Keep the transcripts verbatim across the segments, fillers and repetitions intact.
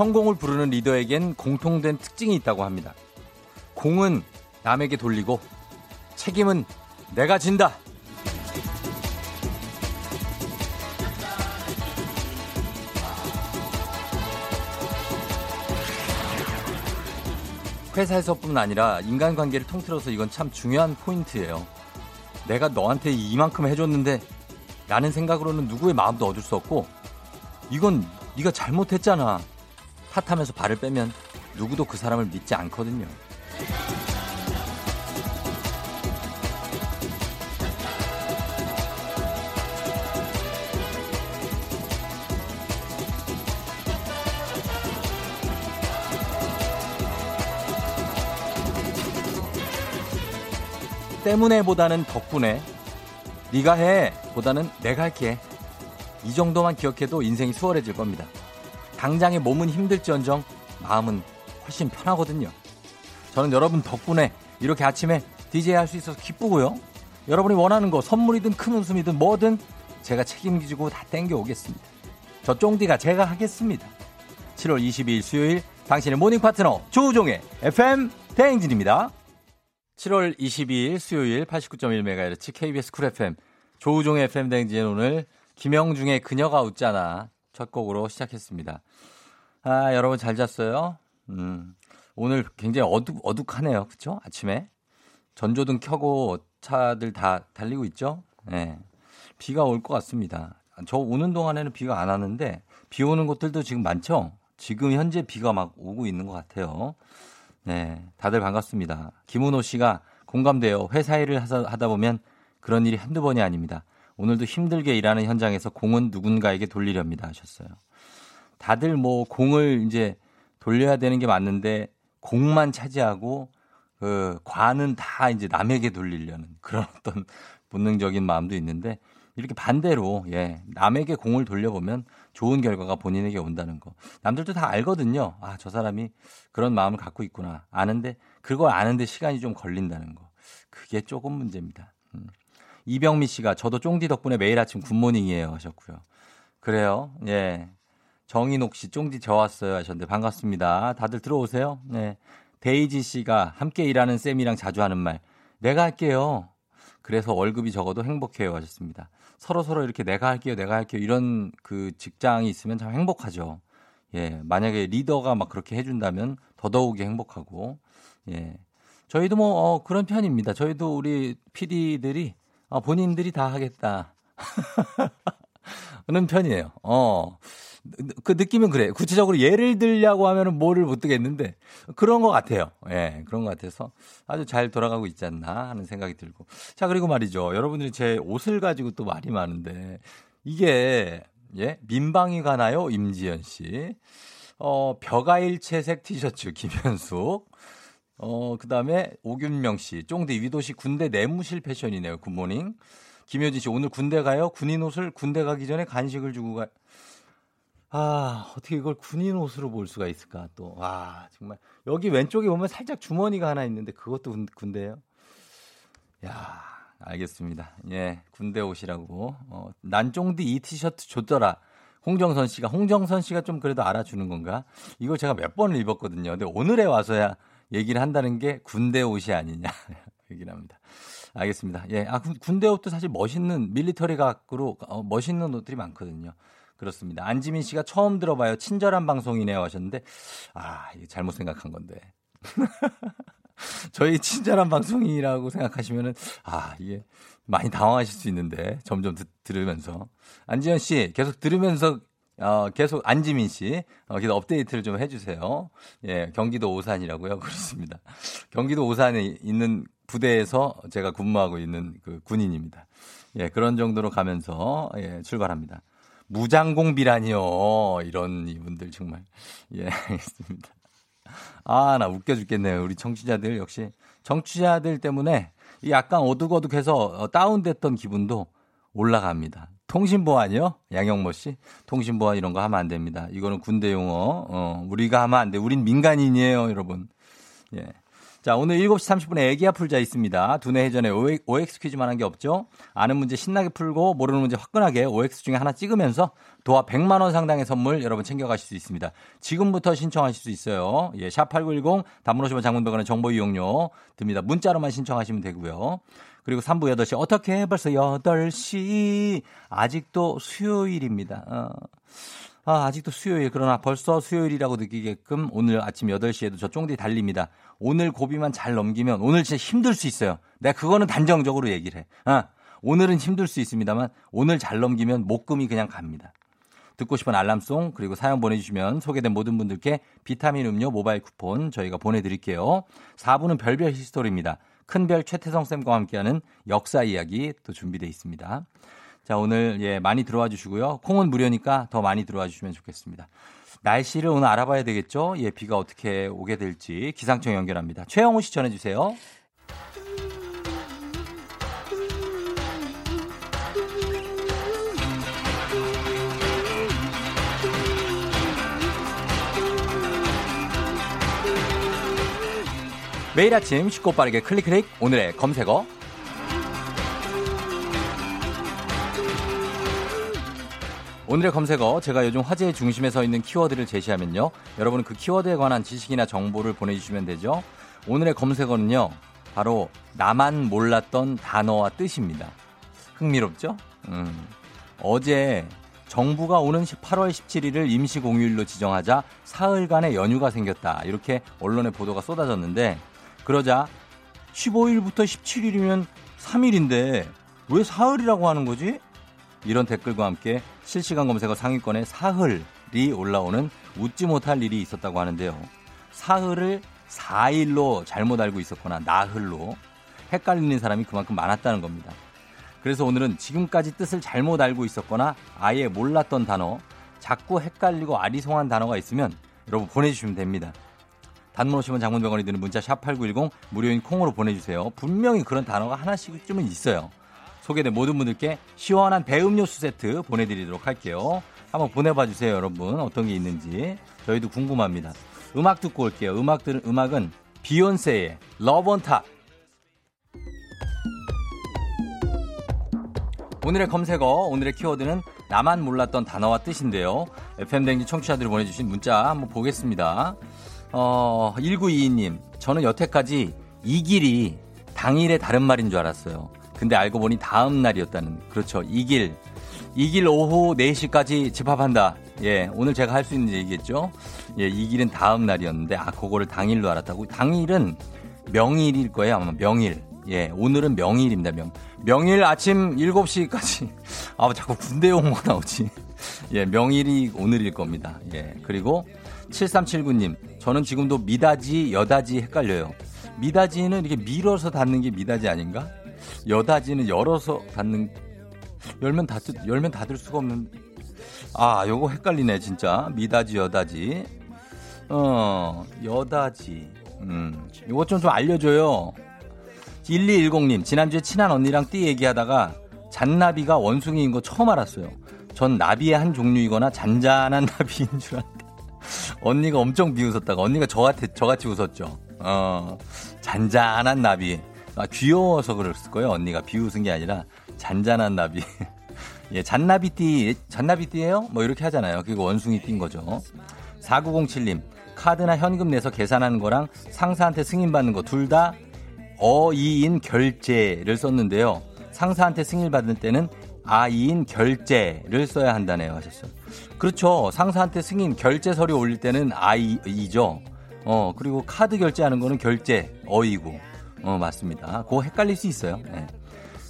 성공을 부르는 리더에겐 공통된 특징이 있다고 합니다. 공은 남에게 돌리고 책임은 내가 진다. 회사에서뿐 아니라 인간관계를 통틀어서 이건 참 중요한 포인트예요. 내가 너한테 이만큼 해줬는데 라는 생각으로는 누구의 마음도 얻을 수 없고, 이건 네가 잘못했잖아 탓하면서 발을 빼면 누구도 그 사람을 믿지 않거든요. 때문에 보다는 덕분에, 네가 해 보다는 내가 할게, 이 정도만 기억해도 인생이 수월해질 겁니다. 당장의 몸은 힘들지언정 마음은 훨씬 편하거든요. 저는 여러분 덕분에 이렇게 아침에 디제이 할 수 있어서 기쁘고요. 여러분이 원하는 거, 선물이든 큰 웃음이든 뭐든 제가 책임지고 다 땡겨오겠습니다. 저 쫑디가 제가 하겠습니다. 칠월 이십이일 수요일, 당신의 모닝 파트너 조우종의 에프엠 대행진입니다. 칠월 이십이일 수요일 팔십구 점 일 메가헤르츠 케이비에스 쿨 에프엠 조우종의 에프엠 대행진, 오늘 김영중의 그녀가 웃잖아 첫 곡으로 시작했습니다. 아, 여러분 잘 잤어요? 음, 오늘 굉장히 어둑, 어둑하네요. 그렇죠? 아침에 전조등 켜고 차들 다 달리고 있죠? 네. 비가 올 것 같습니다. 저 오는 동안에는 비가 안 왔는데 비 오는 곳들도 지금 많죠? 지금 현재 비가 막 오고 있는 것 같아요. 네, 다들 반갑습니다. 김은호 씨가 공감돼요. 회사 일을 하다 보면 그런 일이 한두 번이 아닙니다. 오늘도 힘들게 일하는 현장에서 공은 누군가에게 돌리렵니다 하셨어요. 다들 뭐 공을 이제 돌려야 되는 게 맞는데 공만 차지하고 그 과는 다 이제 남에게 돌리려는 그런 어떤 본능적인 마음도 있는데, 이렇게 반대로 예, 남에게 공을 돌려보면 좋은 결과가 본인에게 온다는 거. 남들도 다 알거든요. 아, 저 사람이 그런 마음을 갖고 있구나. 아는데, 그걸 아는데 시간이 좀 걸린다는 거. 그게 조금 문제입니다. 음. 이병미 씨가 저도 쫑디 덕분에 매일 아침 굿모닝이에요 하셨고요. 그래요. 예. 정인옥 씨, 쫑디 저 왔어요 하셨는데 반갑습니다. 다들 들어오세요. 네. 데이지 씨가 함께 일하는 쌤이랑 자주 하는 말. 내가 할게요. 그래서 월급이 적어도 행복해요 하셨습니다. 서로 서로 이렇게 내가 할게요, 내가 할게요 이런 그 직장이 있으면 참 행복하죠. 예, 만약에 리더가 막 그렇게 해준다면 더더욱이 행복하고, 예, 저희도 뭐 어, 그런 편입니다. 저희도 우리 피디들이 어, 본인들이 다 하겠다 하는 편이에요. 어, 그 느낌은 그래요. 구체적으로 예를 들려고 하면은 뭐를 못 뜨겠는데 그런 것 같아요. 예, 그런 것 같아서 아주 잘 돌아가고 있지 않나 하는 생각이 들고. 자, 그리고 말이죠. 여러분들이 제 옷을 가지고 또 말이 많은데 이게 예, 민방위 가나요? 임지연 씨. 어, 벼가일체색 티셔츠 김현숙. 어, 그다음에 오균명 씨. 쫑디 위도시 군대 내무실 패션이네요. 굿모닝. 김효진 씨, 오늘 군대 가요? 군인 옷을 군대 가기 전에 간식을 주고 가요. 아, 어떻게 이걸 군인 옷으로 볼 수가 있을까, 또. 와, 정말. 여기 왼쪽에 보면 살짝 주머니가 하나 있는데 그것도 군대예요? 야, 알겠습니다. 예, 군대 옷이라고. 어, 난 쫑디 이 티셔츠 줬더라. 홍정선 씨가, 홍정선 씨가 좀 그래도 알아주는 건가? 이걸 제가 몇 번을 입었거든요. 근데 오늘에 와서야 얘기를 한다는 게 군대 옷이 아니냐. 얘기를 합니다. 알겠습니다. 예, 아, 군대 옷도 사실 멋있는, 밀리터리 각으로 어, 멋있는 옷들이 많거든요. 그렇습니다. 안지민 씨가 처음 들어봐요. 친절한 방송이네요 하셨는데, 아, 이게 잘못 생각한 건데. 저희 친절한 방송이라고 생각하시면은, 아, 이게 많이 당황하실 수 있는데, 점점 드, 들으면서. 안지현 씨, 계속 들으면서, 어, 계속 안지민 씨, 어, 계속 업데이트를 좀 해주세요. 예, 경기도 오산이라고요. 그렇습니다. 경기도 오산에 있는 부대에서 제가 근무하고 있는 그 군인입니다. 예, 그런 정도로 가면서, 예, 출발합니다. 무장공비라니요. 이런 이분들 정말. 예, 알겠습니다. 아, 나 웃겨 죽겠네요. 우리 청취자들 역시. 청취자들 때문에 약간 어둑어둑해서 다운됐던 기분도 올라갑니다. 통신보안이요? 양영모 씨. 통신보안 이런 거 하면 안 됩니다. 이거는 군대 용어. 어, 우리가 하면 안 돼. 우린 민간인이에요, 여러분. 예. 자, 오늘 일곱 시 삼십 분에 애기야 풀자 있습니다. 두뇌 해전에 오엑스 퀴즈만 한 게 없죠. 아는 문제 신나게 풀고 모르는 문제 화끈하게 오엑스 중에 하나 찍으면서 도화 백만 원 상당의 선물 여러분 챙겨가실 수 있습니다. 지금부터 신청하실 수 있어요. 예, 샵팔구일공 담으로시면 장문병원의 정보 이용료 듭니다. 문자로만 신청하시면 되고요. 그리고 삼 부 여덟 시 어떻게 벌써 여덟 시 아직도 수요일입니다. 어. 아, 아직도 수요일. 그러나 벌써 수요일이라고 느끼게끔 오늘 아침 여덟 시에도 저 쫑디 달립니다. 오늘 고비만 잘 넘기면 오늘 진짜 힘들 수 있어요. 내가 그거는 단정적으로 얘기를 해. 아, 오늘은 힘들 수 있습니다만 오늘 잘 넘기면 목금이 그냥 갑니다. 듣고 싶은 알람송 그리고 사연 보내주시면 소개된 모든 분들께 비타민 음료 모바일 쿠폰 저희가 보내드릴게요. 사 부는 별별 히스토리입니다. 큰별 최태성 쌤과 함께하는 역사 이야기 또 준비되어 있습니다. 자, 오늘 예 많이 들어와 주시고요. 콩은 무료니까 더 많이 들어와 주시면 좋겠습니다. 날씨를 오늘 알아봐야 되겠죠. 예, 비가 어떻게 오게 될지 기상청 연결합니다. 최영우 씨 전해주세요. 매일 아침 쉽고 빠르게 클릭 클릭 오늘의 검색어. 오늘의 검색어, 제가 요즘 화제의 중심에 서 있는 키워드를 제시하면요. 여러분은 그 키워드에 관한 지식이나 정보를 보내주시면 되죠. 오늘의 검색어는요. 바로 나만 몰랐던 단어와 뜻입니다. 흥미롭죠? 음. 어제 정부가 오는 팔월 십칠일을 임시공휴일로 지정하자 사흘간의 연휴가 생겼다. 이렇게 언론의 보도가 쏟아졌는데 그러자 십오일부터 십칠일이면 삼 일인데 왜 사흘이라고 하는 거지? 이런 댓글과 함께 실시간 검색어 상위권에 사흘이 올라오는 웃지 못할 일이 있었다고 하는데요. 사흘을 사일로 잘못 알고 있었거나 나흘로 헷갈리는 사람이 그만큼 많았다는 겁니다. 그래서 오늘은 지금까지 뜻을 잘못 알고 있었거나 아예 몰랐던 단어, 자꾸 헷갈리고 아리송한 단어가 있으면 여러분 보내주시면 됩니다. 단문 오시면 장문병원이 드는 문자 샵팔구일공 무료인 콩으로 보내주세요. 분명히 그런 단어가 하나씩쯤은 있어요. 소개된 모든 분들께 시원한 배음료수 세트 보내드리도록 할게요. 한번 보내봐 주세요, 여러분. 어떤 게 있는지. 저희도 궁금합니다. 음악 듣고 올게요. 음악들, 음악은 비욘세의 러브 온 탑. 오늘의 검색어, 오늘의 키워드는 나만 몰랐던 단어와 뜻인데요. 에프엠 댕지 청취자들이 보내주신 문자 한번 보겠습니다. 어, 일구이이님. 저는 여태까지 이 길이 당일의 다른 말인 줄 알았어요. 근데 알고 보니 다음 날이었다는, 그렇죠. 이 길, 이 길 오후 네 시까지 집합한다. 예, 오늘 제가 할 수 있는 얘기겠죠. 예, 이 길은 다음 날이었는데, 아, 그거를 당일로 알았다고. 당일은 명일일 거예요, 아마 명일. 예, 오늘은 명일입니다, 명. 명일 아침 일곱 시까지. 아, 자꾸 군대 용어가 나오지. 예, 명일이 오늘일 겁니다. 예, 그리고 칠삼칠구님, 저는 지금도 미다지, 여다지 헷갈려요. 미다지는 이렇게 밀어서 닫는 게 미다지 아닌가? 여다지는 열어서 닫는, 열면 닫을, 열면 닫을 수가 없는, 아, 요거 헷갈리네, 진짜. 미다지, 여다지. 어, 여다지. 음, 요거 좀, 좀 알려줘요. 일이일공님, 지난주에 친한 언니랑 띠 얘기하다가 잔나비가 원숭이인 거 처음 알았어요. 전 나비의 한 종류이거나 잔잔한 나비인 줄 알았다. 언니가 엄청 비웃었다가, 언니가 저한테, 저같이 웃었죠. 어, 잔잔한 나비. 아, 귀여워서 그랬을 거예요. 언니가 비웃은 게 아니라 잔잔한 나비. 예, 잔나비띠, 잔나비띠예요? 뭐 이렇게 하잖아요. 그게 원숭이띠인 거죠. 사구공칠님, 카드나 현금 내서 계산하는 거랑 상사한테 승인받는 거 둘 다 어이인 결제를 썼는데요. 상사한테 승인받을 때는 아이인 결제를 써야 한다네요, 하셨어요. 그렇죠. 상사한테 승인 결제 서류 올릴 때는 아이이죠. 어, 그리고 카드 결제하는 거는 결제 어이고. 어, 맞습니다. 그거 헷갈릴 수 있어요. 네.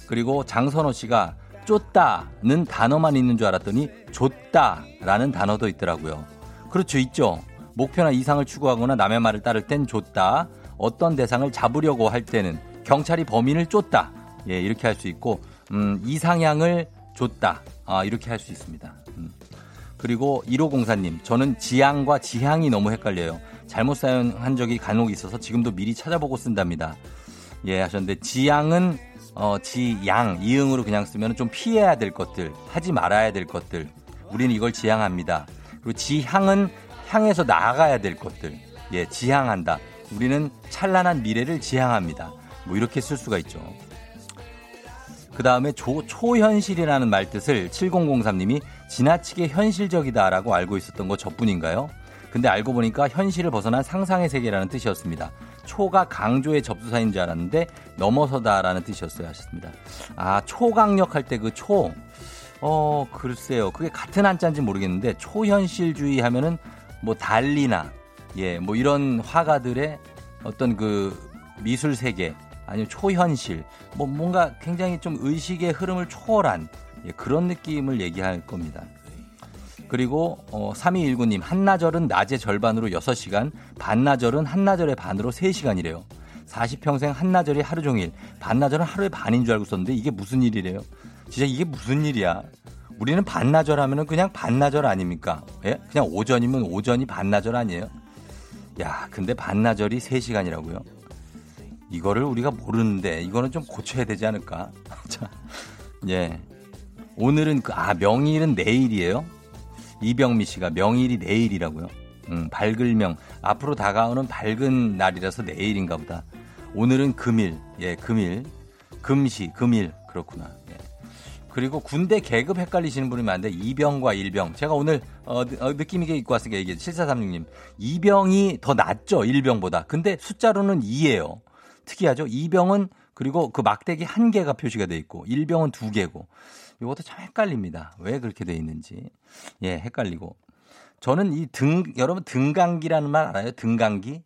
그리고 장선호 씨가 쫓다는 단어만 있는 줄 알았더니 줬다라는 단어도 있더라고요. 그렇죠, 있죠. 목표나 이상을 추구하거나 남의 말을 따를 땐 줬다. 어떤 대상을 잡으려고 할 때는 경찰이 범인을 쫓다. 예, 이렇게 할 수 있고, 음, 이상향을 줬다. 아, 이렇게 할 수 있습니다. 음. 그리고 일오공사님, 저는 지향과 지향이 너무 헷갈려요. 잘못 사용한 적이 간혹 있어서 지금도 미리 찾아보고 쓴답니다. 예, 하셨는데, 지향은, 어, 지양, 이응으로 그냥 쓰면 좀 피해야 될 것들, 하지 말아야 될 것들. 우리는 이걸 지향합니다. 그리고 지향은 향해서 나아가야 될 것들. 예, 지향한다. 우리는 찬란한 미래를 지향합니다. 뭐 이렇게 쓸 수가 있죠. 그 다음에 초현실이라는 말뜻을 칠공공삼 님이 지나치게 현실적이다라고 알고 있었던 거 저뿐인가요? 근데 알고 보니까 현실을 벗어난 상상의 세계라는 뜻이었습니다. 초가 강조의 접수사인 줄 알았는데 넘어서다라는 뜻이었어요 하셨습니다. 아, 초강력할 때 그 초, 어 글쎄요, 그게 같은 한자인지 모르겠는데 초현실주의 하면은 뭐 달리나 예, 뭐 이런 화가들의 어떤 그 미술 세계 아니면 초현실 뭐 뭔가 굉장히 좀 의식의 흐름을 초월한 예, 그런 느낌을 얘기할 겁니다. 그리고 어, 삼이일구 님 한나절은 낮의 절반으로 여섯 시간, 반나절은 한나절의 반으로 세 시간이래요. 사십 평생 한나절이 하루 종일, 반나절은 하루의 반인 줄 알고 썼는데 이게 무슨 일이래요? 진짜 이게 무슨 일이야? 우리는 반나절 하면은 그냥 반나절 아닙니까? 예? 그냥 오전이면 오전이 반나절 아니에요? 야, 근데 반나절이 세 시간이라고요? 이거를 우리가 모르는데 이거는 좀 고쳐야 되지 않을까? 자, 예. 오늘은 그, 아 명일은 내일이에요? 이병미 씨가 명일이 내일이라고요. 음, 밝을 명. 앞으로 다가오는 밝은 날이라서 내일인가 보다. 오늘은 금일. 예, 금일. 금시, 금일. 그렇구나. 예. 그리고 군대 계급 헷갈리시는 분이 많은데 이병과 일병. 제가 오늘 어, 어, 느낌 있게 입고 왔으니까 얘기해. 칠사삼육 님. 이병이 더 낫죠. 일병보다. 근데 숫자로는 이예요. 특이하죠. 이병은 그리고 그 막대기 한 개가 표시가 돼 있고 일병은 두 개고. 이것도 참 헷갈립니다. 왜 그렇게 돼 있는지. 예, 헷갈리고. 저는 이 등, 여러분 등강기라는 말 알아요? 등강기?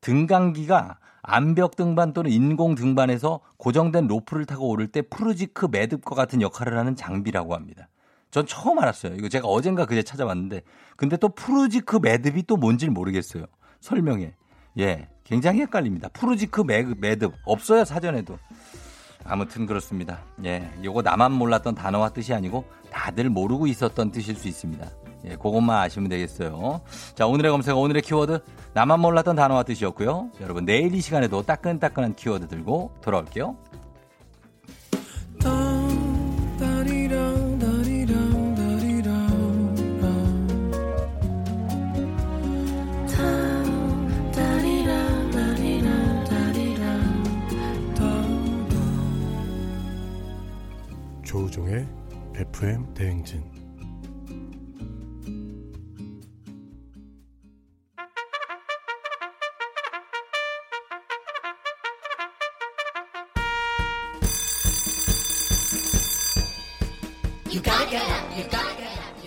등강기가 암벽 등반 또는 인공 등반에서 고정된 로프를 타고 오를 때 푸르지크 매듭과 같은 역할을 하는 장비라고 합니다. 전 처음 알았어요. 이거 제가 어젠가 그제 찾아봤는데. 근데 또 푸르지크 매듭이 또 뭔지 모르겠어요. 설명해. 예, 굉장히 헷갈립니다. 푸르지크 매듭, 매듭. 없어요, 사전에도. 아무튼 그렇습니다. 예, 요거 나만 몰랐던 단어와 뜻이 아니고 다들 모르고 있었던 뜻일 수 있습니다. 예, 그것만 아시면 되겠어요. 자, 오늘의 검색어, 오늘의 키워드 나만 몰랐던 단어와 뜻이었고요. 여러분 내일 이 시간에도 따끈따끈한 키워드 들고 돌아올게요. 조우종의 에프엠 대행진.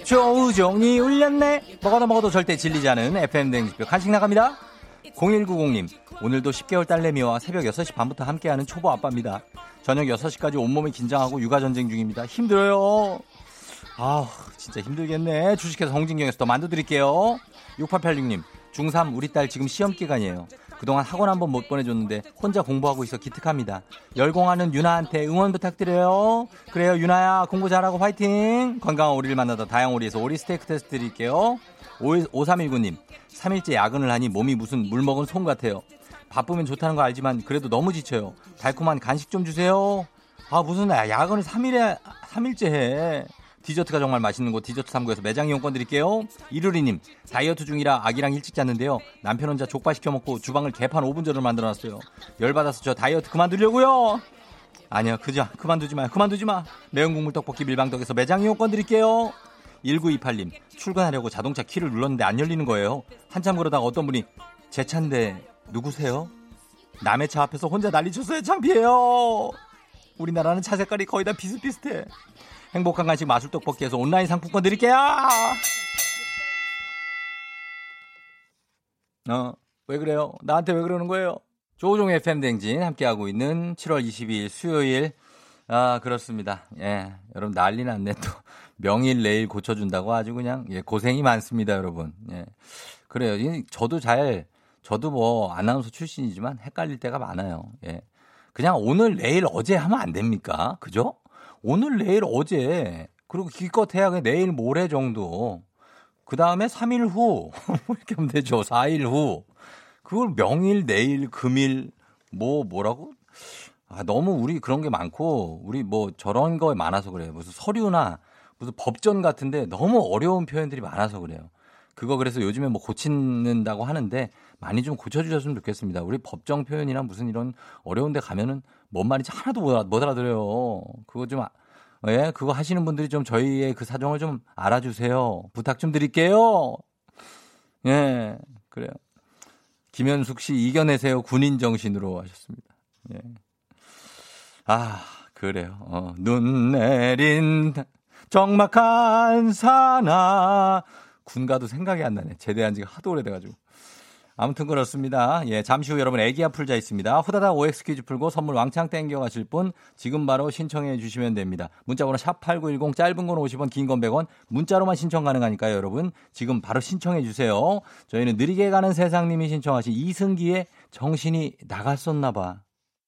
조우종이 울렸네. 먹어도 먹어도 절대 질리지 않은 에프엠 대행진표 간식 나갑니다. 공일구공 님, 오늘도 십 개월 딸내미와 새벽 여섯 시 반부터 함께하는 초보 아빠입니다. 저녁 여섯 시까지 온몸이 긴장하고 육아전쟁 중입니다. 힘들어요. 아, 진짜 힘들겠네. 주식회사 홍진경에서 더 만두 드릴게요. 육팔팔육 님, 중삼 우리 딸 지금 시험기간이에요. 그동안 학원 한 번 못 보내줬는데 혼자 공부하고 있어 기특합니다. 열공하는 유나한테 응원 부탁드려요. 그래요, 유나야. 공부 잘하고 화이팅. 건강한 오리를 만나다 다양오리에서 오리 스테이크 테스트 드릴게요. 오삼일구 님, 삼 일째 야근을 하니 몸이 무슨 물 먹은 솜 같아요. 바쁘면 좋다는 거 알지만 그래도 너무 지쳐요. 달콤한 간식 좀 주세요. 아, 무슨 야근을 삼 일에, 삼 일째 해. 디저트가 정말 맛있는 곳 디저트 삼 구에서 매장 이용권 드릴게요. 이루리님, 다이어트 중이라 아기랑 일찍 잤는데요. 남편 혼자 족발 시켜 먹고 주방을 개판 오 분 전으로 만들어놨어요. 열받아서 저 다이어트 그만두려고요. 아니요, 그저 그만두지 마, 그만두지 마. 매운 국물 떡볶이 밀방떡에서 매장 이용권 드릴게요. 일구이팔 님, 출근하려고 자동차 키를 눌렀는데 안 열리는 거예요. 한참 그러다가 어떤 분이 제 차인데 누구세요? 남의 차 앞에서 혼자 난리쳤어요. 창피해요. 우리나라는 차 색깔이 거의 다 비슷비슷해. 행복한 간식 마술떡볶이에서 온라인 상품권 드릴게요. 어, 왜 그래요? 나한테 왜 그러는 거예요? 조우종의 에프엠 대행진 함께하고 있는 칠월 이십이일 수요일. 아, 그렇습니다. 예, 여러분 난리 났네. 또 명일 내일 고쳐준다고 아주 그냥 예, 고생이 많습니다, 여러분. 예, 그래요. 저도 잘 저도 뭐 아나운서 출신이지만 헷갈릴 때가 많아요. 예, 그냥 오늘 내일 어제 하면 안 됩니까? 그죠? 오늘 내일 어제 그리고 기껏해야 그냥 내일 모레 정도. 그 다음에 삼 일 후 이렇게 하면 되죠. 사 일 후. 그걸 명일 내일 금일 뭐 뭐라고? 아, 너무 우리 그런 게 많고 우리 뭐 저런 거에 많아서 그래요. 무슨 서류나 무슨 법전 같은데 너무 어려운 표현들이 많아서 그래요. 그거 그래서 요즘에 뭐 고친다고 하는데 많이 좀 고쳐주셨으면 좋겠습니다. 우리 법정 표현이나 무슨 이런 어려운 데 가면은 뭔 말인지 하나도 못 알아들어요. 그거 좀, 예, 그거 하시는 분들이 좀 저희의 그 사정을 좀 알아주세요. 부탁 좀 드릴게요. 예, 그래요. 김현숙 씨 이겨내세요. 군인 정신으로 하셨습니다. 예. 아, 그래요. 어, 눈 내린 적막한 산하. 군가도 생각이 안 나네. 제대한 지가 하도 오래돼가지고. 아무튼 그렇습니다. 예, 잠시 후 여러분 애기야 풀자 있습니다. 후다다 오엑스 퀴즈 풀고 선물 왕창 땡겨가실 분 지금 바로 신청해 주시면 됩니다. 문자번호 샵팔구일공 짧은 건 오십 원 긴 건 백 원 문자로만 신청 가능하니까요. 여러분 지금 바로 신청해 주세요. 저희는 느리게 가는 세상님이 신청하신 이승기의 정신이 나갔었나 봐.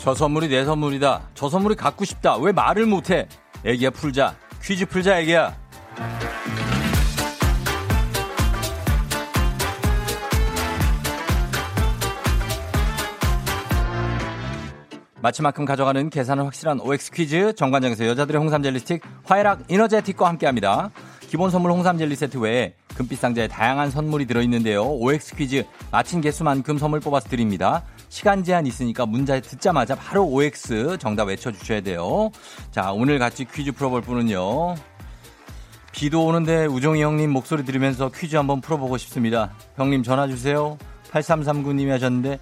저 선물이 내 선물이다. 저 선물이 갖고 싶다. 왜 말을 못해? 애기야 풀자. 퀴즈 풀자 애기야. 마치만큼 가져가는 계산은 확실한 오엑스 퀴즈. 정관장에서 여자들의 홍삼젤리 스틱, 화해락 이너제틱과 함께합니다. 기본 선물 홍삼젤리 세트 외에 금빛 상자에 다양한 선물이 들어있는데요. 오엑스 퀴즈 마친 개수만큼 선물 뽑아서 드립니다. 시간 제한 있으니까 문자 듣자마자 바로 오엑스 정답 외쳐주셔야 돼요. 자, 오늘 같이 퀴즈 풀어볼 분은요. 비도 오는데 우종이 형님 목소리 들으면서 퀴즈 한번 풀어보고 싶습니다. 형님 전화주세요. 팔삼삼구 님이 하셨는데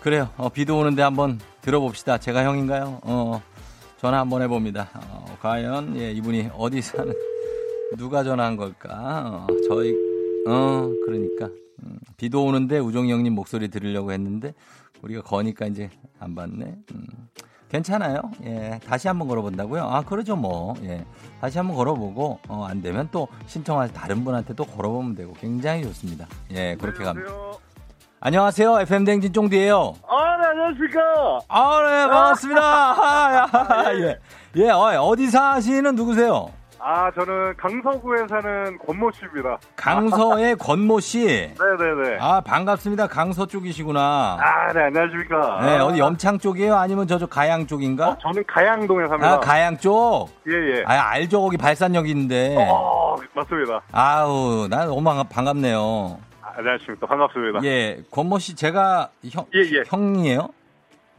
그래요. 어, 비도 오는데 한번 들어봅시다. 제가 형인가요? 어, 전화 한번 해봅니다. 어, 과연 예, 이분이 어디 사는 누가 전화한 걸까? 어, 저희 어 그러니까 음, 비도 오는데 우종이 형님 목소리 들으려고 했는데 우리가 거니까 이제 안 받네. 음, 괜찮아요. 예, 다시 한번 걸어본다고요? 아, 그러죠 뭐. 예, 다시 한번 걸어보고 어, 안 되면 또 신청할 다른 분한테 또 걸어보면 되고 굉장히 좋습니다. 예, 그렇게 갑니다. 안녕하세요. 에프엠 대행진 쫑디예요. 아, 네, 안녕하십니까. 아, 네, 반갑습니다. 아, 아, 예, 예, 어디 사시는 누구세요? 아, 저는 강서구에 사는 권모 씨입니다. 강서의 권모 씨. 네네네. 아, 반갑습니다. 강서 쪽이시구나. 아, 네, 안녕하십니까. 네, 어디 염창 쪽이에요? 아니면 저쪽 가양 쪽인가? 어, 저는 가양동에 삽니다. 아, 가양 쪽? 예, 예. 아, 알죠. 거기 발산역 있는데. 어, 맞습니다. 아우, 난 너무 반갑네요. 아, 안녕하십니까. 반갑습니다. 예, 권모 씨, 제가 형, 예, 예. 형이에요?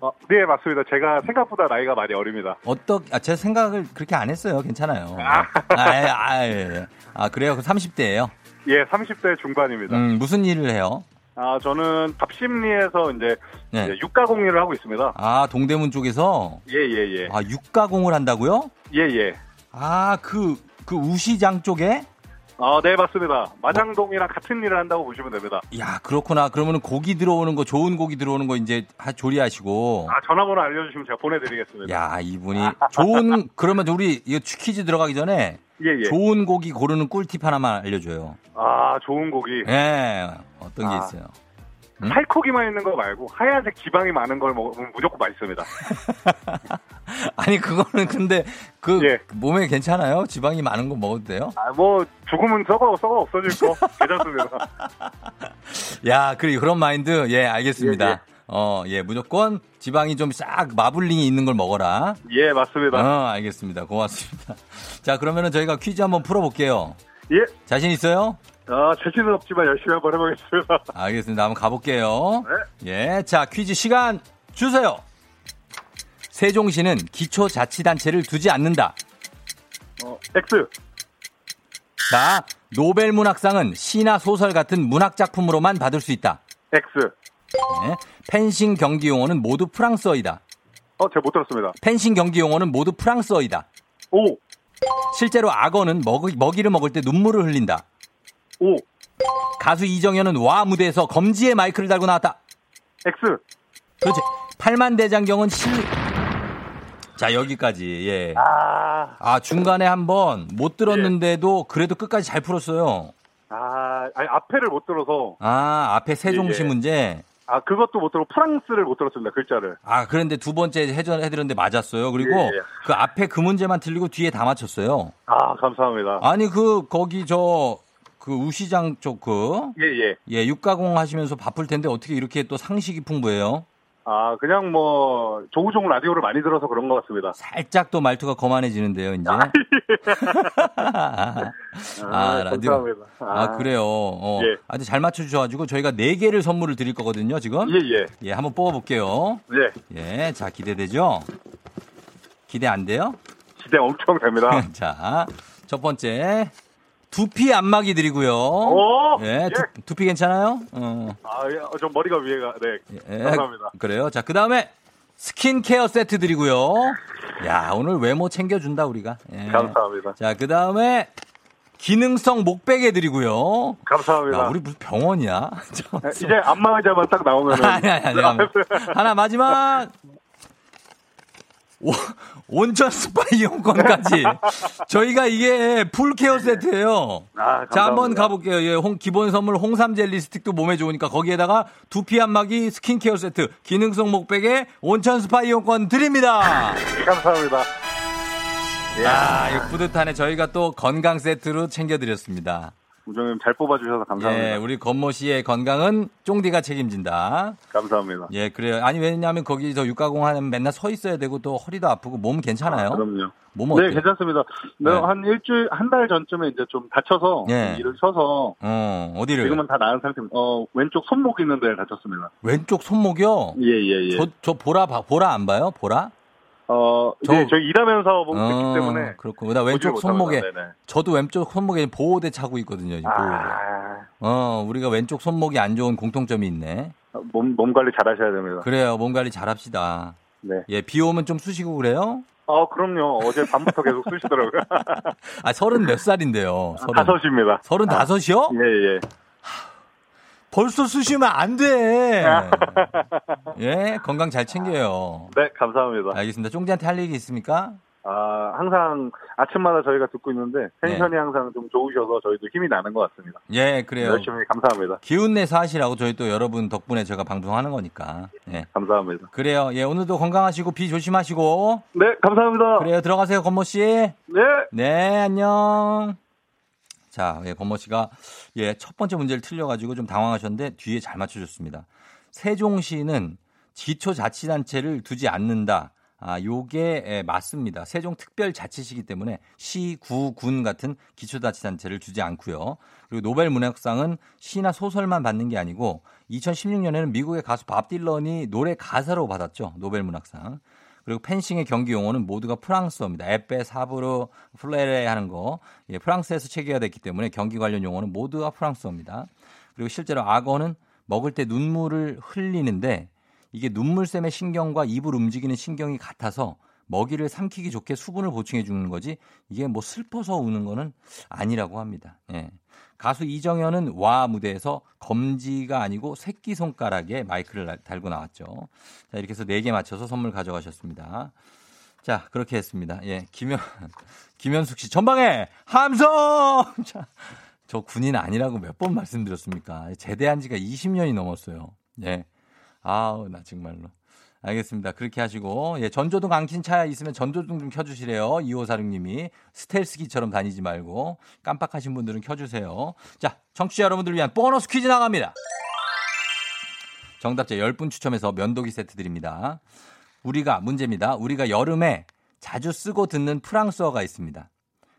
어, 네, 맞습니다. 제가 생각보다 나이가 많이 어립니다. 어떠, 아, 제 생각을 그렇게 안 했어요. 괜찮아요. 아, 아, 예, 아, 예. 아, 그래요? 그럼 삼십 대예요? 예, 삼십 대 중반입니다. 음, 무슨 일을 해요? 아, 저는 답심리에서 이제, 네. 이제 육가공 일을 하고 있습니다. 아, 동대문 쪽에서? 예, 예, 예. 아, 육가공을 한다고요? 예, 예. 아, 그, 그 우시장 쪽에? 아, 네, 맞습니다. 마장동이랑 같은 일을 한다고 보시면 됩니다. 야, 그렇구나. 그러면은 고기 들어오는 거, 좋은 고기 들어오는 거 이제 조리하시고. 아, 전화번호 알려주시면 제가 보내드리겠습니다. 야, 이분이 좋은. 그러면 우리 이거 퀴즈 들어가기 전에 예, 예. 좋은 고기 고르는 꿀팁 하나만 알려줘요. 아, 좋은 고기. 예, 어떤 게 아, 있어요? 응? 살코기만 있는 거 말고 하얀색 지방이 많은 걸 먹으면 무조건 맛있습니다. 아니, 그거는 근데 그 예. 몸에 괜찮아요? 지방이 많은 거 먹어도 돼요? 아, 뭐 조금은 썩어 썩어 없어질 거 괜찮습니다. 야, 그래 그런 마인드. 예, 알겠습니다. 예, 예. 어, 예, 무조건 지방이 좀 싹 마블링이 있는 걸 먹어라. 예, 맞습니다. 어, 알겠습니다. 고맙습니다. 자, 그러면은 저희가 퀴즈 한번 풀어볼게요. 예. 자신 있어요? 아, 자신은 없지만 열심히 한번 해보겠습니다. 알겠습니다. 한번 가볼게요. 네. 예, 자, 퀴즈 시간 주세요. 세종시는 기초자치단체를 두지 않는다. 어, X. 자, 노벨문학상은 시나 소설 같은 문학작품으로만 받을 수 있다. X. 네. 펜싱 경기 용어는 모두 프랑스어이다. 어, 제가 못 들었습니다. 펜싱 경기 용어는 모두 프랑스어이다. 오. 실제로 악어는 먹이, 먹이를 먹을 때 눈물을 흘린다. 오. 가수 이정현은 와 무대에서 검지에 마이크를 달고 나왔다. X. 그렇지. 팔만 대장경은 실 자, 여기까지. 예. 아, 아 중간에 한번 못 들었는데도 예. 그래도 끝까지 잘 풀었어요. 아, 아니, 앞에를 못 들어서. 아, 앞에 세종시 예, 예. 문제. 아, 그것도 못 들고 프랑스를 못 들었습니다. 글자를. 아, 그런데 두 번째 해전 해드렸는데 맞았어요. 그리고 예, 예. 그 앞에 그 문제만 틀리고 뒤에 다 맞췄어요. 아, 감사합니다. 아니 그 거기 저 그 우시장 쪽 그 예, 예. 예, 육가공 하시면서 바쁠 텐데 어떻게 이렇게 또 상식이 풍부해요? 아, 그냥 뭐 조우종 라디오를 많이 들어서 그런 것 같습니다. 살짝 또 말투가 거만해지는데요, 이제. 아, 예. 아, 아, 라디오. 아, 아 그래요. 어, 예. 아주 잘 맞춰주셔가지고 저희가 네 개를 선물을 드릴 거거든요, 지금. 예예. 예. 예, 한번 뽑아볼게요. 예. 예, 자 기대되죠? 기대 안 돼요? 기대 엄청 됩니다. 자, 첫 번째 두피 안마기 드리고요. 오, 예, 예. 두, 두피 괜찮아요? 어. 아, 예, 좀 머리가 위에가 네. 예, 감사합니다. 그래요. 자, 그 다음에. 스킨케어 세트 드리고요. 야, 오늘 외모 챙겨준다, 우리가. 예. 감사합니다. 자, 그 다음에 기능성 목베개 드리고요. 감사합니다. 야, 우리 무슨 병원이야? 이제 안마 의자만 딱 나오면은. 아니, 아니, 아니. 하나, 마지막. 오, 온천 스파 이용권까지. 저희가 이게 풀케어 세트예요. 아, 자, 한번 가볼게요. 예, 홍, 기본 선물 홍삼 젤리 스틱도 몸에 좋으니까 거기에다가 두피 안마기 스킨케어 세트, 기능성 목베개, 온천 스파 이용권 드립니다. 감사합니다. 이야, 이거 뿌듯하네. 저희가 또 건강 세트로 챙겨드렸습니다. 우정님 잘 뽑아주셔서 감사합니다. 예, 우리 건모 씨의 건강은 쫑디가 책임진다. 감사합니다. 예, 그래요. 아니 왜냐하면 거기 저 육가공 하면 맨날 서 있어야 되고 또 허리도 아프고 몸 괜찮아요? 아, 그럼요. 몸 어때요? 네, 괜찮습니다. 내가 네. 한 일주일 한 달 전쯤에 이제 좀 다쳐서 예. 일을 쳐서 어 어디를? 지금은 다 나은 상태입니다. 어 왼쪽 손목 있는 데를 다쳤습니다. 왼쪽 손목이요? 예예예. 예, 예. 저 저 보라 봐 보라 안 봐요? 보라? 어, 저, 네, 저희 일하면서 보기 어, 때문에. 그렇고, 나 왼쪽 손목에, 저도 왼쪽 손목에 보호대 차고 있거든요. 아... 보호대. 어, 우리가 왼쪽 손목이 안 좋은 공통점이 있네. 몸, 몸 관리 잘 하셔야 됩니다. 그래요, 몸 관리 잘 합시다. 네. 예, 비 오면 좀 쑤시고 그래요? 아, 그럼요. 어제 밤부터 계속 쑤시더라고요. 아, 서른 몇 살인데요? 서른. 다섯입니다. 서른 다섯이요? 예, 예. 벌써 쑤시면 안 돼. 예, 건강 잘 챙겨요. 네, 감사합니다. 알겠습니다. 쫑지한테 할 얘기 있습니까? 아, 항상 아침마다 저희가 듣고 있는데 텐션이 예. 항상 좀 좋으셔서 저희도 힘이 나는 것 같습니다. 예, 그래요. 열심히 감사합니다. 기운내서 하시라고 저희 또 여러분 덕분에 제가 방송하는 거니까. 예, 감사합니다. 그래요. 예, 오늘도 건강하시고 비 조심하시고. 네, 감사합니다. 그래요. 들어가세요, 건모 씨. 네. 네, 안녕. 자, 예, 건모 씨가 예, 첫 번째 문제를 틀려가지고 좀 당황하셨는데 뒤에 잘 맞춰줬습니다. 세종시는 기초자치단체를 두지 않는다. 아, 요게 예, 맞습니다. 세종특별자치시기 때문에 시, 구, 군 같은 기초자치단체를 두지 않고요. 그리고 노벨문학상은 시나 소설만 받는 게 아니고 이천십육 년에는 미국의 가수 밥 딜런이 노래 가사로 받았죠. 노벨문학상. 그리고 펜싱의 경기 용어는 모두가 프랑스어입니다. 에페, 사브르, 플레레 하는 거. 예, 프랑스에서 체계가 됐기 때문에 경기 관련 용어는 모두가 프랑스어입니다. 그리고 실제로 악어는 먹을 때 눈물을 흘리는데 이게 눈물샘의 신경과 입을 움직이는 신경이 같아서 먹이를 삼키기 좋게 수분을 보충해 주는 거지 이게 뭐 슬퍼서 우는 거는 아니라고 합니다. 예. 가수 이정현은 와 무대에서 검지가 아니고 새끼손가락에 마이크를 달고 나왔죠. 자, 이렇게 해서 네 개 맞춰서 선물 가져가셨습니다. 자, 그렇게 했습니다. 예, 김현, 김현숙 씨 전방에 함성! 자, 저 군인 아니라고 몇 번 말씀드렸습니까? 제대한 지가 이십 년이 넘었어요. 예. 아우, 나 정말로. 알겠습니다. 그렇게 하시고 예, 전조등 안 킨 차 있으면 전조등 좀 켜주시래요. 이오사육 님이 스텔스기처럼 다니지 말고 깜빡하신 분들은 켜주세요. 자, 청취자 여러분들을 위한 보너스 퀴즈 나갑니다. 정답자 열 분 추첨해서 면도기 세트 드립니다. 우리가 문제입니다. 우리가 여름에 자주 쓰고 듣는 프랑스어가 있습니다.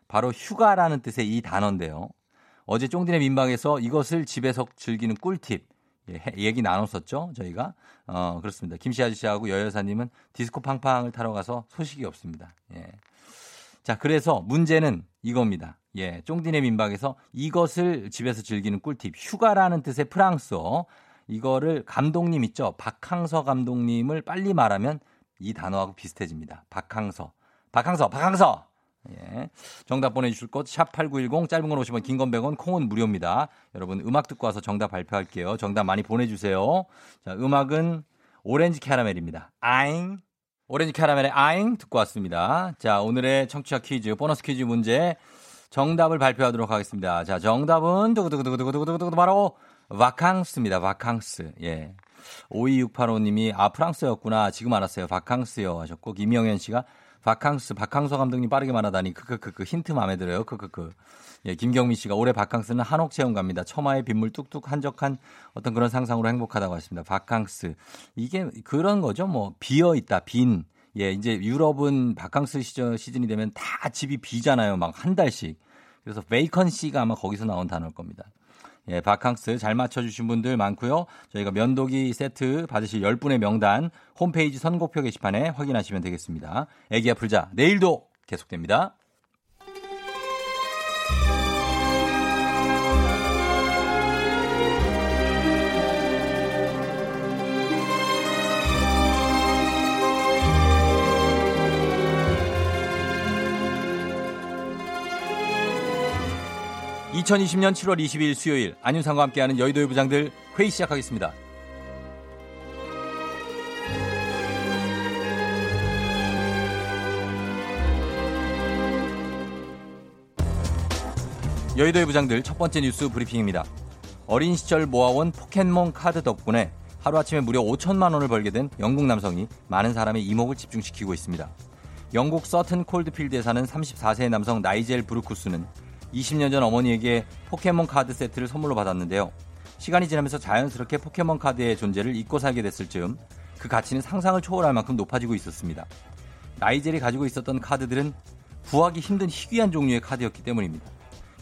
바로 휴가라는 뜻의 이 단어인데요. 어제 쫑디네 민방에서 이것을 집에서 즐기는 꿀팁. 예, 얘기 나눴었죠, 저희가. 어, 그렇습니다. 김씨 아저씨하고 여여사님은 디스코 팡팡을 타러 가서 소식이 없습니다. 예. 자, 그래서 문제는 이겁니다. 예, 쫑디네 민박에서 이것을 집에서 즐기는 꿀팁, 휴가라는 뜻의 프랑스어. 이거를 감독님 있죠? 박항서 감독님을 빨리 말하면 이 단어하고 비슷해집니다. 박항서. 박항서, 박항서! 예. 정답 보내주실 곳 샵팔구일공 짧은 건 오십 원 긴 건 백 원 콩은 무료입니다. 여러분 음악 듣고 와서 정답 발표할게요. 정답 많이 보내주세요. 자, 음악은 오렌지 캐러멜입니다. 아잉 오렌지 캐러멜의 아잉 듣고 왔습니다. 자, 오늘의 청취자 퀴즈, 보너스 퀴즈 문제 정답을 발표하도록 하겠습니다. 자, 정답은 두구두구두구두구두구두구 바로 바캉스입니다. 바캉스. 예. 오이육팔오님이 아 프랑스였구나. 지금 알았어요. 바캉스요 하셨고 김영현 씨가 바캉스 박항서 감독님 빠르게 말하다니 크크크크 힌트 마음에 들어요. 크크크. 예, 김경민 씨가 올해 바캉스는 한옥 체험 갑니다. 처마에 빗물 뚝뚝 한적한 어떤 그런 상상으로 행복하다고 하십니다. 바캉스. 이게 그런 거죠. 뭐 비어 있다. 빈. 예, 이제 유럽은 바캉스 시즌, 시즌이 되면 다 집이 비잖아요. 막 한 달씩. 그래서 베이컨시가 아마 거기서 나온 단어일 겁니다. 예, 바캉스 잘 맞춰주신 분들 많고요. 저희가 면도기 세트 받으실 열 분의 명단 홈페이지 선곡표 게시판에 확인하시면 되겠습니다. 애기야 풀자. 내일도 계속됩니다. 이천이십년 칠월 이십일 수요일 안윤상과 함께하는 여의도의 부장들 회의 시작하겠습니다. 여의도의 부장들 첫 번째 뉴스 브리핑입니다. 어린 시절 모아온 포켓몬 카드 덕분에 하루아침에 무려 오천만 원을 벌게 된 영국 남성이 많은 사람의 이목을 집중시키고 있습니다. 영국 서튼 콜드필드에 사는 서른네 세의 남성 나이젤 브루쿠스는 이십 년 전 어머니에게 포켓몬 카드 세트를 선물로 받았는데요. 시간이 지나면서 자연스럽게 포켓몬 카드의 존재를 잊고 살게 됐을 즈음 그 가치는 상상을 초월할 만큼 높아지고 있었습니다. 나이젤이 가지고 있었던 카드들은 구하기 힘든 희귀한 종류의 카드였기 때문입니다.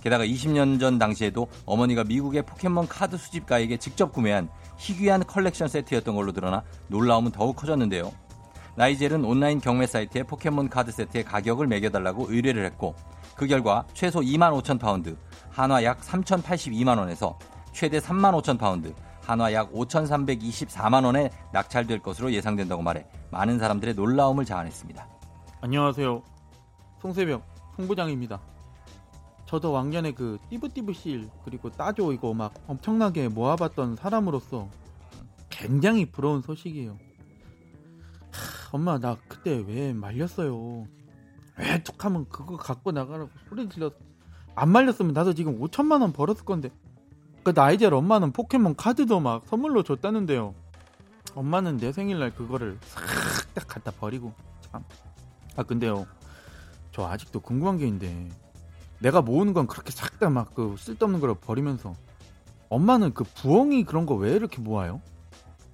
게다가 이십 년 전 당시에도 어머니가 미국의 포켓몬 카드 수집가에게 직접 구매한 희귀한 컬렉션 세트였던 걸로 드러나 놀라움은 더욱 커졌는데요. 나이젤은 온라인 경매 사이트에 포켓몬 카드 세트의 가격을 매겨달라고 의뢰를 했고 그 결과 최소 이만 오천 파운드, 한화 약 삼천팔십이만 원에서 최대 삼만 오천 파운드, 한화 약 오천삼백이십사만 원에 낙찰될 것으로 예상된다고 말해 많은 사람들의 놀라움을 자아냈습니다. 안녕하세요. 송세병, 송부장입니다. 저도 왕년에 그 띠부띠부 씰 그리고 따조 이거 막 엄청나게 모아봤던 사람으로서 굉장히 부러운 소식이에요. 하, 엄마 나 그때 왜 말렸어요. 왜툭 하면 그거 갖고 나가라고 소리 질렀어. 안 말렸으면 나도 지금 오천만 원 벌었을 건데. 그 나이젤 엄마는 포켓몬 카드도 막 선물로 줬다는데요. 엄마는 내 생일날 그거를 싹딱 갖다 버리고. 참. 아 근데요. 저 아직도 궁금한 게 있는데. 내가 모으는 건 그렇게 싹다막그 쓸데없는 걸 버리면서 엄마는 그 부엉이 그런 거왜 이렇게 모아요?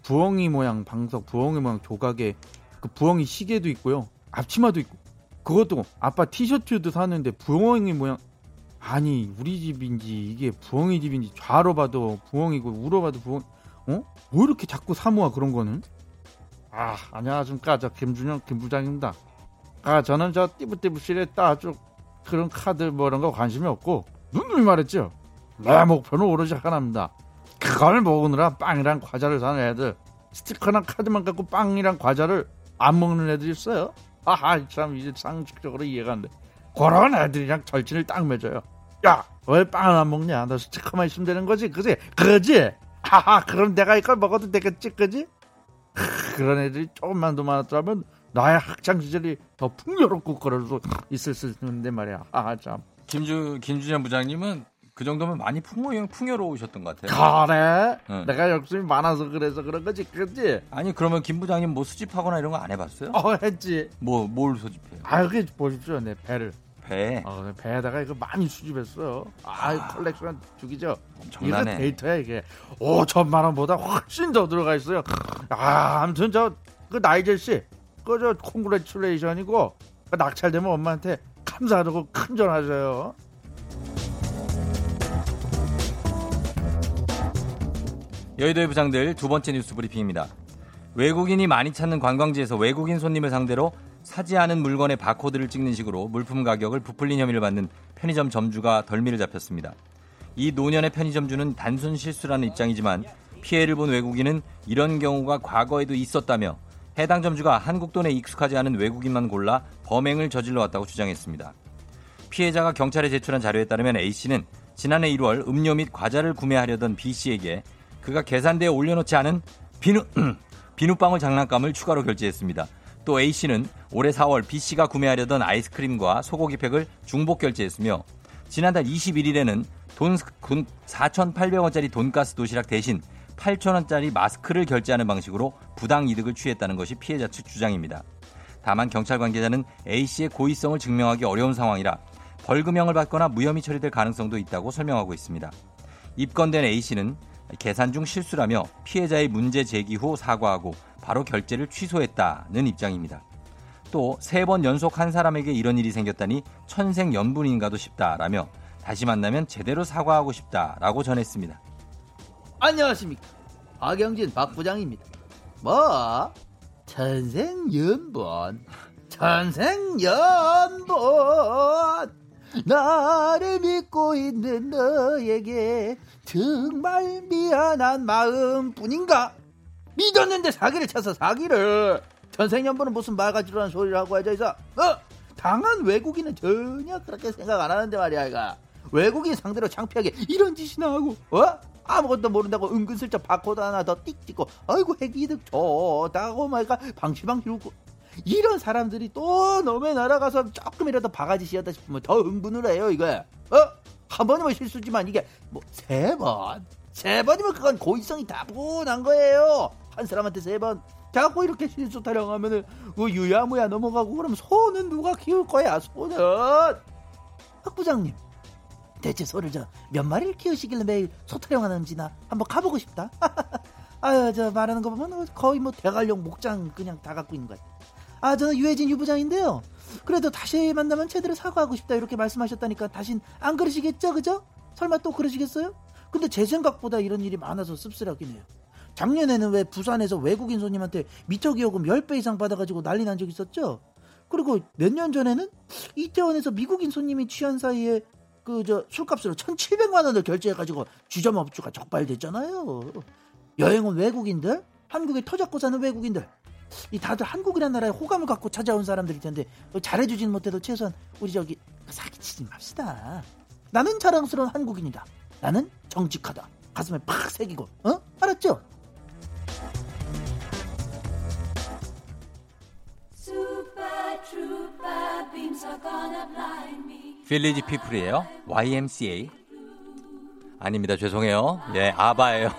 부엉이 모양 방석, 부엉이 모양 조각에 그 부엉이 시계도 있고요. 앞치마도 있고. 그것도 아빠 티셔츠도 사는데 부엉이 모양 아니 우리 집인지 이게 부엉이 집인지 좌로 봐도 부엉이고 우로 봐도 부엉이 어? 왜 이렇게 자꾸 사모아 그런 거는? 아 안녕하십니까 저 김준영 김부장입니다. 아 저는 저 띠부띠부실에 따쭉 그런 카드 뭐 이런 거 관심이 없고 누누이 말했죠. 내 목표는 오로지 하나입니다. 그걸 먹으느라 빵이랑 과자를 사는 애들 스티커나 카드만 갖고 빵이랑 과자를 안 먹는 애들이 있어요. 아하 참 이제 상식적으로 이해가 안 돼. 그런 애들이랑 절친을 딱 맺어요. 야 왜 빵을 안 먹냐. 너 스티커만 있으면 되는 거지. 그지? 그지? 하하 그럼 내가 이걸 먹어도 되겠지. 그지? 크, 그런 애들이 조금만 더 많았더라면 나의 학창시절이 더 풍요롭고 그럴 수 있을 수 있는데 말이야. 아하 참 김주, 김준현 부장님은 그 정도면 많이 풍요, 풍요로우셨던 것 같아요. 그래? 응. 내가 욕심이 많아서 그래서 그런 거지. 그렇지? 아니 그러면 김 부장님 뭐 수집하거나 이런 거 안 해봤어요? 어 했지. 뭐, 뭘 수집해요? 아 여기 보십시오. 내 배를. 배? 어, 배에다가 이거 많이 수집했어요. 아, 아 컬렉션 죽이죠. 엄청나네. 이거 데이터야 이게. 오천만 원보다 훨씬 더 들어가 있어요. 아 아무튼 저 그 나이젤 씨 그 저 콩그레츄레이션이고 그 낙찰되면 엄마한테 감사하고 큰 전화줘요. 여의도의 부장들 두 번째 뉴스 브리핑입니다. 외국인이 많이 찾는 관광지에서 외국인 손님을 상대로 사지 않은 물건의 바코드를 찍는 식으로 물품 가격을 부풀린 혐의를 받는 편의점 점주가 덜미를 잡혔습니다. 이 노년의 편의점주는 단순 실수라는 입장이지만 피해를 본 외국인은 이런 경우가 과거에도 있었다며 해당 점주가 한국 돈에 익숙하지 않은 외국인만 골라 범행을 저질러 왔다고 주장했습니다. 피해자가 경찰에 제출한 자료에 따르면 A씨는 지난해 일월 음료 및 과자를 구매하려던 B씨에게 그가 계산대에 올려놓지 않은 비누, 비눗방울 장난감을 추가로 결제했습니다. 또 A씨는 올해 사월 B씨가 구매하려던 아이스크림과 소고기팩을 중복 결제했으며 지난달 이십일일에는 돈 사천팔백 원짜리 돈가스 도시락 대신 팔천 원짜리 마스크를 결제하는 방식으로 부당 이득을 취했다는 것이 피해자 측 주장입니다. 다만 경찰 관계자는 A씨의 고의성을 증명하기 어려운 상황이라 벌금형을 받거나 무혐의 처리될 가능성도 있다고 설명하고 있습니다. 입건된 A씨는 계산 중 실수라며 피해자의 문제 제기 후 사과하고 바로 결제를 취소했다는 입장입니다. 또 세 번 연속 한 사람에게 이런 일이 생겼다니 천생연분인가도 싶다라며 다시 만나면 제대로 사과하고 싶다라고 전했습니다. 안녕하십니까. 박영진 박 부장입니다. 뭐? 천생연분. 천생연분. 나를 믿고 있는 너에게 정말 미안한 마음뿐인가? 믿었는데 사기를 쳐서 사기를. 천생연분은 무슨 마가지로란 소리라고 하죠, 이사. 어? 당한 외국인은 전혀 그렇게 생각 안 하는데 말이야, 이가. 외국인 상대로 창피하게 이런 짓이나 하고, 어? 아무것도 모른다고 은근슬쩍 바코드 하나 더 띡 찍고, 아이고 핵이득 좋다고 말까 방치방치 웃고. 이런 사람들이 또 놈의 나라 가서 조금이라도 바가지 씌었다 싶으면 더 흥분을 해요, 이거. 어? 한 번이면 실수지만 이게 뭐 세 번, 세 번이면 그건 고의성이 다분한 거예요. 한 사람한테 세 번 자꾸 이렇게 실수 타령하면은 그 유야무야 넘어가고 그럼 소는 누가 키울 거야, 소는. 박 부장님, 대체 소를 저 몇 마리를 키우시길래 매일 소 타령하는지나 한번 가보고 싶다. 아유, 저 말하는 거 보면 거의 뭐 대관령 목장 그냥 다 갖고 있는 거야. 아, 저는 유해진 유부장인데요. 그래도 다시 만나면 제대로 사과하고 싶다 이렇게 말씀하셨다니까 다신 안 그러시겠죠, 그죠? 설마 또 그러시겠어요? 근데 제 생각보다 이런 일이 많아서 씁쓸하긴 해요. 작년에는 왜 부산에서 외국인 손님한테 미터기여금 십 배 이상 받아가지고 난리 난 적 있었죠? 그리고 몇 년 전에는 이태원에서 미국인 손님이 취한 사이에 그 저 술값으로 천칠백만 원을 결제해가지고 주점업주가 적발됐잖아요. 여행은 외국인들, 한국에 터잡고 사는 외국인들, 이 다들 한국이라는 나라에 호감을 갖고 찾아온 사람들일 텐데 잘해주진 못해도 최소한 우리 저기 사기치지 맙시다. 나는 자랑스러운 한국인이다. 나는 정직하다. 가슴에 팍 새기고, 어? 알았죠? 빌리지 피플이에요. 와이엠씨에이. 아닙니다. 죄송해요. 예, 아바예요.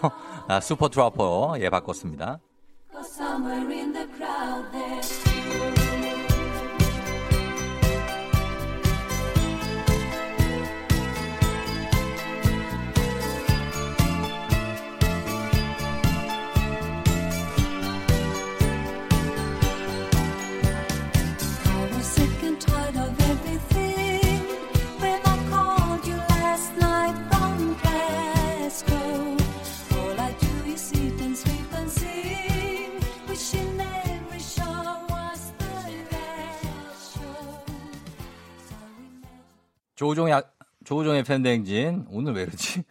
아, 슈퍼 트라퍼. 예, 바꿨습니다. 조우종 야, 조우종의 팬댕진. 오늘 왜 이러지?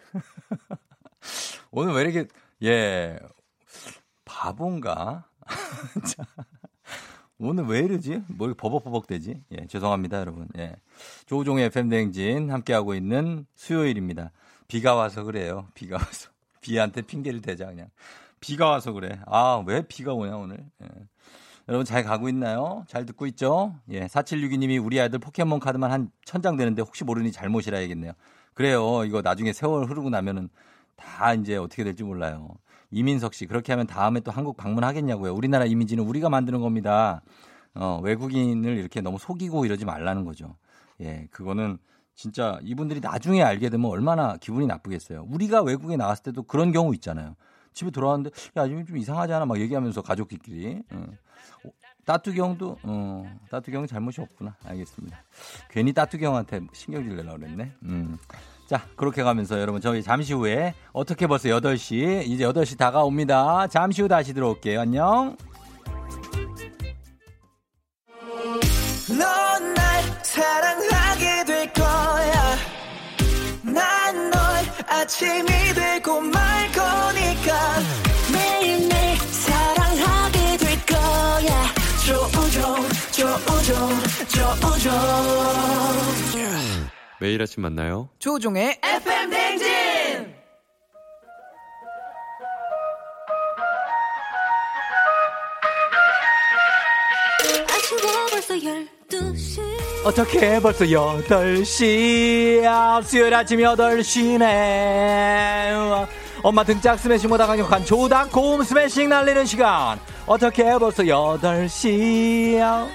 오늘 왜 이렇게, 예, 바본가? 자, 오늘 왜 이러지? 뭘 버벅버벅 되지? 예, 죄송합니다, 여러분. 예. 조우종의 팬댕진 함께하고 있는 수요일입니다. 비가 와서 그래요. 비가 와서. 비한테 핑계를 대자, 그냥. 비가 와서 그래. 아, 왜 비가 오냐, 오늘. 예. 여러분 잘 가고 있나요? 잘 듣고 있죠? 예, 사칠육이 님이 우리 아들 포켓몬 카드만 한 천장 되는데 혹시 모르니 잘못이라 해야겠네요. 그래요. 이거 나중에 세월 흐르고 나면은 다 이제 어떻게 될지 몰라요. 이민석 씨, 그렇게 하면 다음에 또 한국 방문하겠냐고요. 우리나라 이미지는 우리가 만드는 겁니다. 어, 외국인을 이렇게 너무 속이고 이러지 말라는 거죠. 예, 그거는 진짜 이분들이 나중에 알게 되면 얼마나 기분이 나쁘겠어요. 우리가 외국에 나왔을 때도 그런 경우 있잖아요. 집에 돌아왔는데 야, 요즘 좀 이상하지 않아? 막 얘기하면서 가족끼리. 어. 따뚜기 형도 어, 따뚜기 형이 잘못이 없구나. 알겠습니다. 괜히 따뚜기 형한테 신경질 내려고 그랬네. 음. 자, 그렇게 가면서 여러분 저희 잠시 후에 어떻게 벌써 여덟 시, 이제 여덟 시 다가옵니다. 잠시 후 다시 들어올게요. 안녕. 넌 날 사랑하게 될 거야. 난 널 아침이 되고 말 거니까 매일매일 사랑하게 될 거야. 조우종 조우종 조우종 매일 아침 만나요. 조우종의 에프엠 댕진. 어떻게 벌써 여덟 시야. 수요일 아침 여덟 시네. 엄마 등짝 스매싱 보다 강력한 조당 고음 스매싱 날리는 시간. 어떻게 벌써 여덟 시야.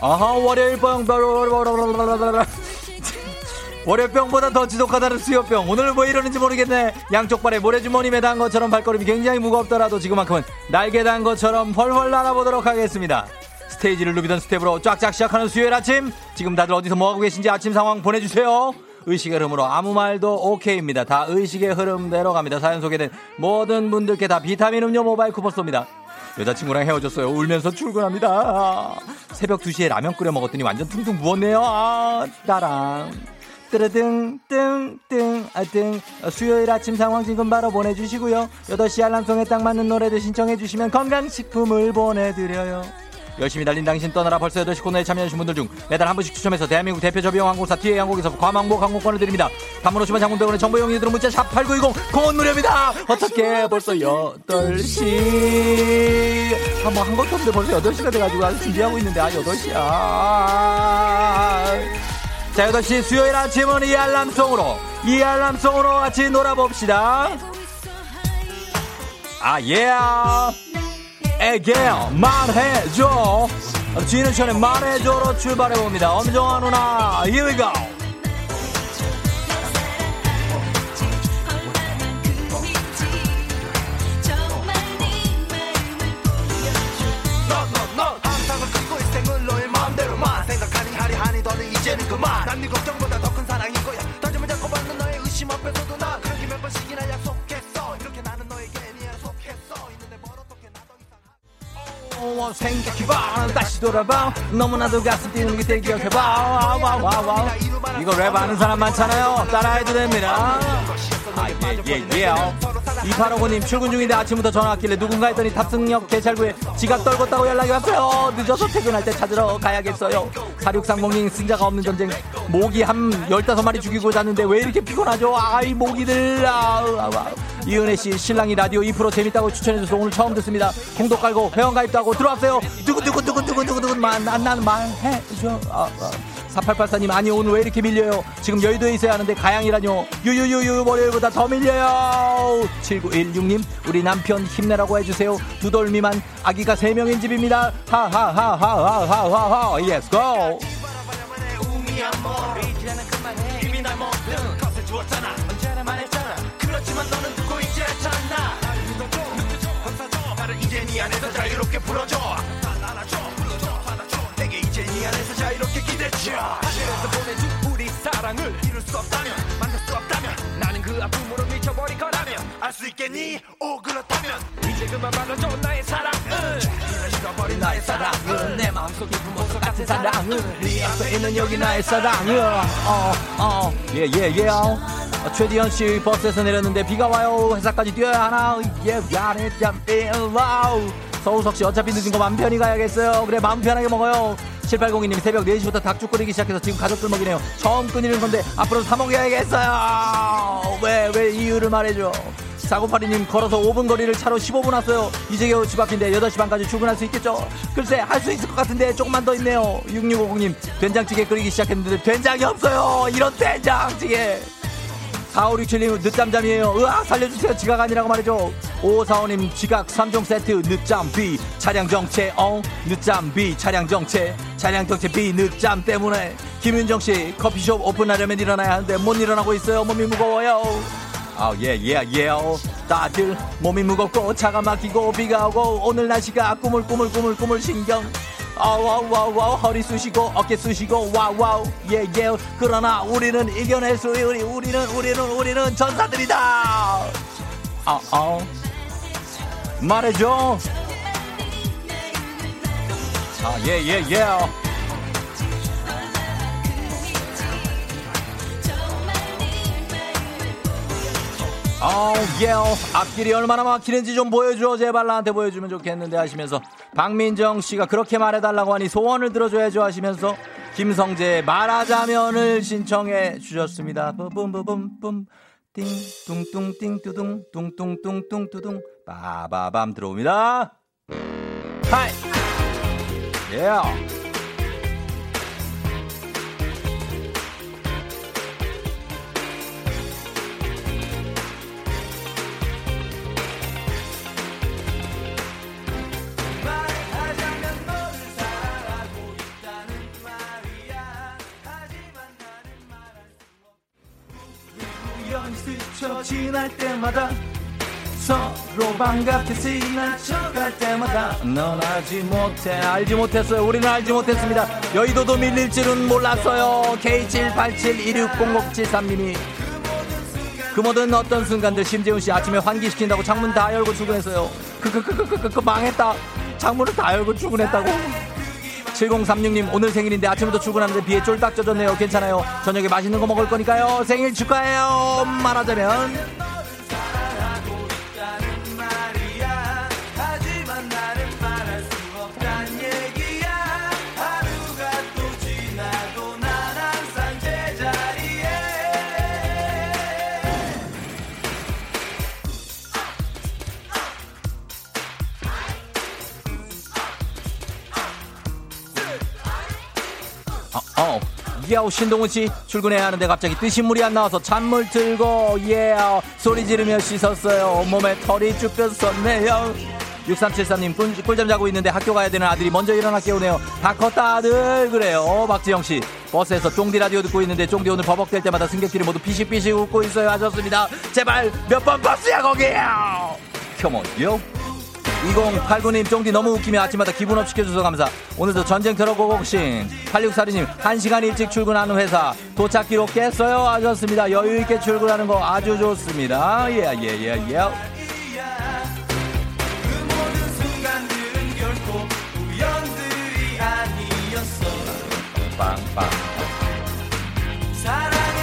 아하, 월요일병, 월요병보다 더 지독하다는 수요병. 오늘 뭐 이러는지 모르겠네. 양쪽 발에 모래주머니 매단 것처럼 발걸음이 굉장히 무겁더라도 지금만큼은 날개 단 것처럼 훨훨 날아보도록 하겠습니다. 스테이지를 누비던 스텝으로 쫙쫙 시작하는 수요일 아침. 지금 다들 어디서 뭐하고 계신지 아침 상황 보내주세요. 의식의 흐름으로 아무 말도 오케이입니다. 다 의식의 흐름대로 갑니다. 사연 소개된 모든 분들께 다 비타민 음료 모바일 쿠폰 쏩니다. 여자친구랑 헤어졌어요. 울면서 출근합니다. 아, 새벽 두 시에 라면 끓여 먹었더니 완전 퉁퉁 부었네요. 아, 따랑 뜨르등 뜬뜬 아등. 수요일 아침 상황 지금 바로 보내주시고요. 여덟 시 알람송에 딱 맞는 노래들 신청해 주시면 건강식품을 보내드려요. 열심히 달린 당신 떠나라 벌써 여덟 시 코너에 참여해주신 분들 중 매달 한 분씩 추첨해서 대한민국 대표 저비용 항공사 티에이 항공에서 과망복 항공권을 드립니다. 단문 오시면 장군병원의 정보용 이들은 문자 샵팔구이공 공원 무료입니다. 어떻게 벌써 여덟 시. 한번 한 것도 없는데 벌써 여덟 시가 돼가지고 아직 준비하고 있는데 아 여덟 시야. 자, 여덟 시 수요일 아침은 이 알람송으로 이 알람송으로 같이 놀아봅시다. 아 예. Yeah. 에게 말해줘. 진우션의 말해줘로 출발해봅니다. 엄정아 누나 here we go. 항상을 끊고 일생을 너의 마음대로만 생각하니 하리하니 더는 이제는 그만. 난 네 걱정보다 더 큰 사랑일 거야. 던지면 자꾸 받는 너의 의심 앞에서도 나 그렇게 몇 번씩이나 약속했어. 이렇게 나는 너에게 약속했어. 생각해봐 다시 돌아봐 너무나도 가슴 뛰는 게 기억해봐. 이거 랩 아는 사람 많잖아요. 따라해도 됩니다. 아, 예, 예, 예. 이팔오구 님 출근 중인데 아침부터 전화 왔길래 누군가 했더니 탑승역 개찰구에 지갑 떨궜다고 연락이 왔어요. 늦어서 퇴근할 때 찾으러 가야겠어요. 사육삼공 님 승자가 없는 전쟁. 모기 한 열다섯 마리 죽이고 잤는데 왜 이렇게 피곤하죠. 아이 모기들. 아우, 아우, 아우. 이은혜씨 신랑이 라디오 이 퍼센트 재밌다고 추천해줘서 오늘 처음 듣습니다. 공도 깔고 회원가입도 하고 들어왔어요. 두근두근두근두근두근두근 만난 말해줘. 아, 아. 사팔팔사 님 아니 오늘 왜 이렇게 밀려요. 지금 여의도에 있어야 하는데 가양이라뇨. 유유유유 월요일보다 더 밀려요. 칠구일육 님 우리 남편 힘내라고 해주세요. 두 돌 미만 아기가 세 명인 집입니다. 하하하하하하하하 예스 고. 이미 날 먹든 것을 주었잖아. 언제나 말했잖아. 그렇지만 너는 듣고 있지 않잖아. 나를 믿어줘 믿어줘 감사줘. 나를 이제 네 안에서 자유롭게 풀어줘. 난 안아줘 풀어줘 받아줘. 내게 이제 네 안에서 자유롭게 기대줘. 하늘에서 보내준 우리 사랑을 이룰 수 없다면 만날 수 없다면 나는 그 아픔으로 미쳐버릴 거라면 알 수 있겠니. 오 그렇다면 이제 그만 말아줘 나의 사랑을. 잃어버린 나의 사랑을 내 마음속 깊은 보석 같은 사랑을 네 앞에 있는 여기 나의 사랑을. 어어 예예예. 최디현씨 버스에서 내렸는데 비가 와요. 회사까지 뛰어야 하나. 예 야래 짬비 와우. 서우석씨 어차피 늦은 거 마음 편히 가야겠어요. 그래 마음 편하게 먹어요. 칠팔공이 님 새벽 네 시부터 닭죽 끓이기 시작해서 지금 가족들 먹이네요. 처음 끊이는 건데 앞으로 사 먹여야겠어요. 왜 왜 이유를 말해줘. 사구팔이 님 걸어서 오 분 거리를 차로 십오 분 왔어요. 이제 겨우 집 앞인데 여덟 시 반까지 출근할 수 있겠죠. 글쎄 할 수 있을 것 같은데 조금만 더 있네요. 육육오공 님 된장찌개 끓이기 시작했는데 된장이 없어요. 이런 된장찌개. 사오육칠 님 늦잠잠이에요. 으악 살려주세요. 지각 아니라고 말해줘. 오오사오 님 지각 삼 종 세트 늦잠비 차량정체. 어 늦잠비 차량정체 차량정체 비 늦잠 때문에. 김윤정씨 커피숍 오픈하려면 일어나야 하는데 못 일어나고 있어요. 몸이 무거워요. 아우 예예예. 다들 몸이 무겁고 차가 막히고 비가 오고 오늘 날씨가 꾸물꾸물꾸물꾸물 신경. 아우아우아우아우 허리 쑤시고 어깨 쑤시고 와우와우 예예. 그러나 우리는 이겨낼 수 우리 우리는 우리는 우리는 전사들이다. 아아 말해줘. 아 예예예. 아우 예. 앞길이 얼마나 막히는지 좀 보여줘 제발 나한테 보여주면 좋겠는데 하시면서 박민정씨가 그렇게 말해달라고 하니 소원을 들어줘야죠 하시면서 김성재의 말하자면을 신청해 주셨습니다. 뿜뿜뿜뿜 띵, 뚱뚱, 띵, 뚜둥, 뚱뚱, 뚱뚱, 뚜둥, 빠바밤 들어옵니다. 하이! 예! Yeah. 지날 때마다 서로 반갑게 지나쳐갈 때마다 넌 알지 못해 알지 못했어요. 우리는 알지 못했습니다. 여의도도 밀릴 줄은 몰랐어요. 케이 칠팔칠일육공공칠삼님이 그 모든 어떤 순간들 심재훈씨 아침에 환기시킨다고 창문 다 열고 출근했어요. 크크크크크크 망했다. 창문을 다 열고 출근했다고. 칠공삼육님 오늘 생일인데 아침부터 출근하는데 비에 쫄딱 젖었네요. 괜찮아요. 저녁에 맛있는 거 먹을 거니까요. 생일 축하해요. 말하자면 어, 야우 신동훈씨 출근해야 하는데 갑자기 뜨신 물이 안 나와서 찬물 들고 예 yeah. 소리 지르며 씻었어요. 몸에 털이 쭉 뻗었네요. 육삼칠삼님 꿀, 꿀잠 자고 있는데 학교 가야 되는 아들이 먼저 일어나 깨우네요. 다 컸다 아들. 그래요 박지영씨 버스에서 쫑디 라디오 듣고 있는데 쫑디 오늘 버벅될 때마다 승객들이 모두 피식피식 웃고 있어요 하셨습니다. 제발 몇 번 버스야 거기야. 컴온 요 이공팔구님 쫑디 너무 웃기며 아침마다 기분업 시켜줘서 감사. 오늘도 전쟁터로 고고싱. 팔육사이님 한 시간 일찍 출근하는 회사 도착 기록 깼어요 하셨습니다. 여유있게 출근하는 거 아주 좋습니다. 예예예예 yeah, yeah, yeah. 빵빵 사랑의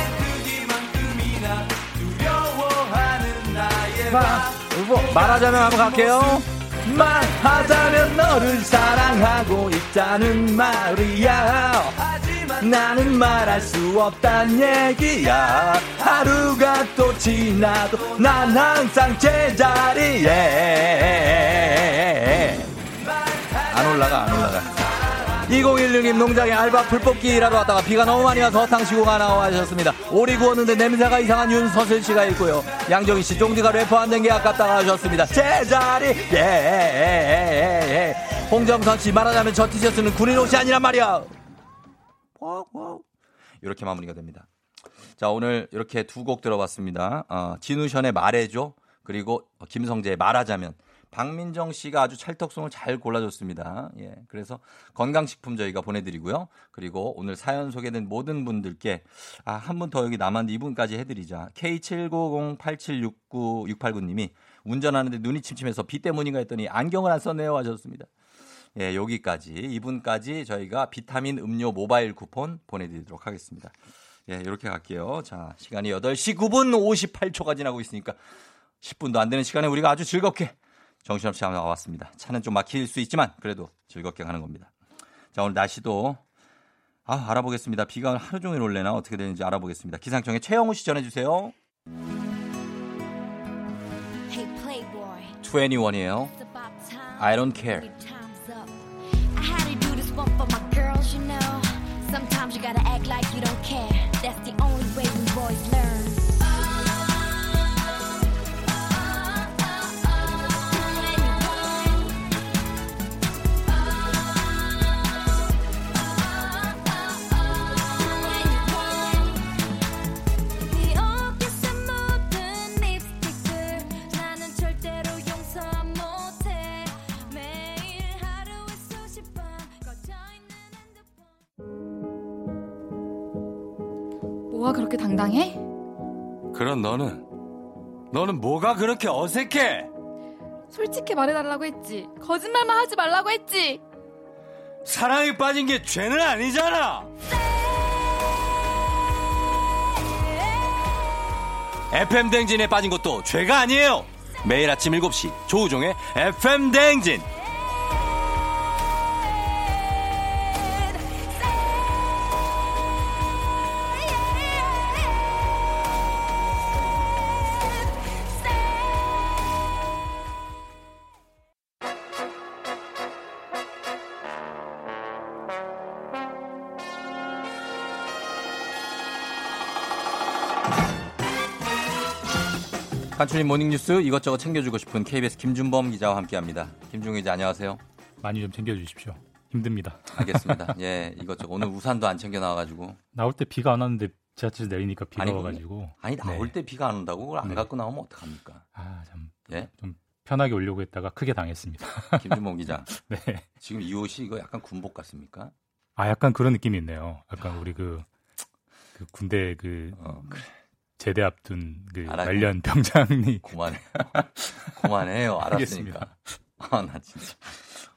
크기만큼이나 두려워하는 나의 맘 말하자면 한번 갈게요. 말하자면 너를 사랑하고 있다는 말이야. 나는 말할 수 없단 얘기야. 하루가 또 지나도 난 항상 제자리에. 안 올라가 안 올라가. 이공일육님 농장에 알바 불뽑기 일하러 왔다가 비가 너무 많이 와서 허탕시고가 나와주셨습니다. 오리 구웠는데 냄새가 이상한 윤서슬씨가 있고요. 양정희씨 종디가 래퍼 안 된 게 아깝다가 하셨습니다. 제자리 예. 홍정선씨 말하자면 저 티셔츠는 군인 옷이 아니란 말이야. 이렇게 마무리가 됩니다. 자 오늘 이렇게 두 곡 들어봤습니다. 어, 진우션의 말해줘 그리고 김성재의 말하자면. 박민정 씨가 아주 찰떡송을 잘 골라줬습니다. 예, 그래서 건강식품 저희가 보내드리고요. 그리고 오늘 사연 소개된 모든 분들께 아, 한 분 더 여기 남았는데 이분까지 해드리자. 케이 칠구공팔칠육구육팔구님이 운전하는데 눈이 침침해서 비 때문인가 했더니 안경을 안 썼네요 하셨습니다. 예, 여기까지 이분까지 저희가 비타민 음료 모바일 쿠폰 보내드리도록 하겠습니다. 예, 이렇게 갈게요. 자, 시간이 여덟 시 구 분 오십팔 초가 지나고 있으니까 십 분도 안 되는 시간에 우리가 아주 즐겁게 정신없이 한번 와봤습니다. 차는 좀 막힐 수 있지만 그래도 즐겁게 가는 겁니다. 자 오늘 날씨도 아, 알아보겠습니다. 비가 하루 종일 올래나 어떻게 되는지 알아보겠습니다. 기상청의 최영우 씨 전해주세요. 이십일이에요. I don't care. Sometimes you gotta act like you don't care. That's the only way we boys learn. 뭐가 그렇게 당당해? 그럼 너는 너는 뭐가 그렇게 어색해? 솔직히 말해달라고 했지. 거짓말만 하지 말라고 했지. 사랑에 빠진 게 죄는 아니잖아. 에프엠 대행진에 빠진 것도 죄가 아니에요. 매일 아침 일곱 시 조우종의 에프엠 대행진. 간추린 모닝뉴스 이것저것 챙겨주고 싶은 케이비에스 김준범 기자와 함께합니다. 김준범 기자 안녕하세요. 많이 좀 챙겨주십시오. 힘듭니다. 알겠습니다. 예, 이것저것 오늘 우산도 안 챙겨 나와가지고 나올 때 비가 안 왔는데 지하철 내리니까 비가 아니, 와가지고 아니 나올 네. 때 비가 안 온다고 그걸 안 네. 갖고 나오면 어떡합니까? 아, 참, 예? 좀 편하게 오려고 했다가 크게 당했습니다. 김준범 기자. 네. 지금 이 옷이 이거 약간 군복 같습니까? 아, 약간 그런 느낌이 있네요. 약간 우리 그, 그 군대 그 어, 그래. 제대 앞둔 그 관련 병장이 고만해. 고만해요. 알았으니까. 아, 나 진짜.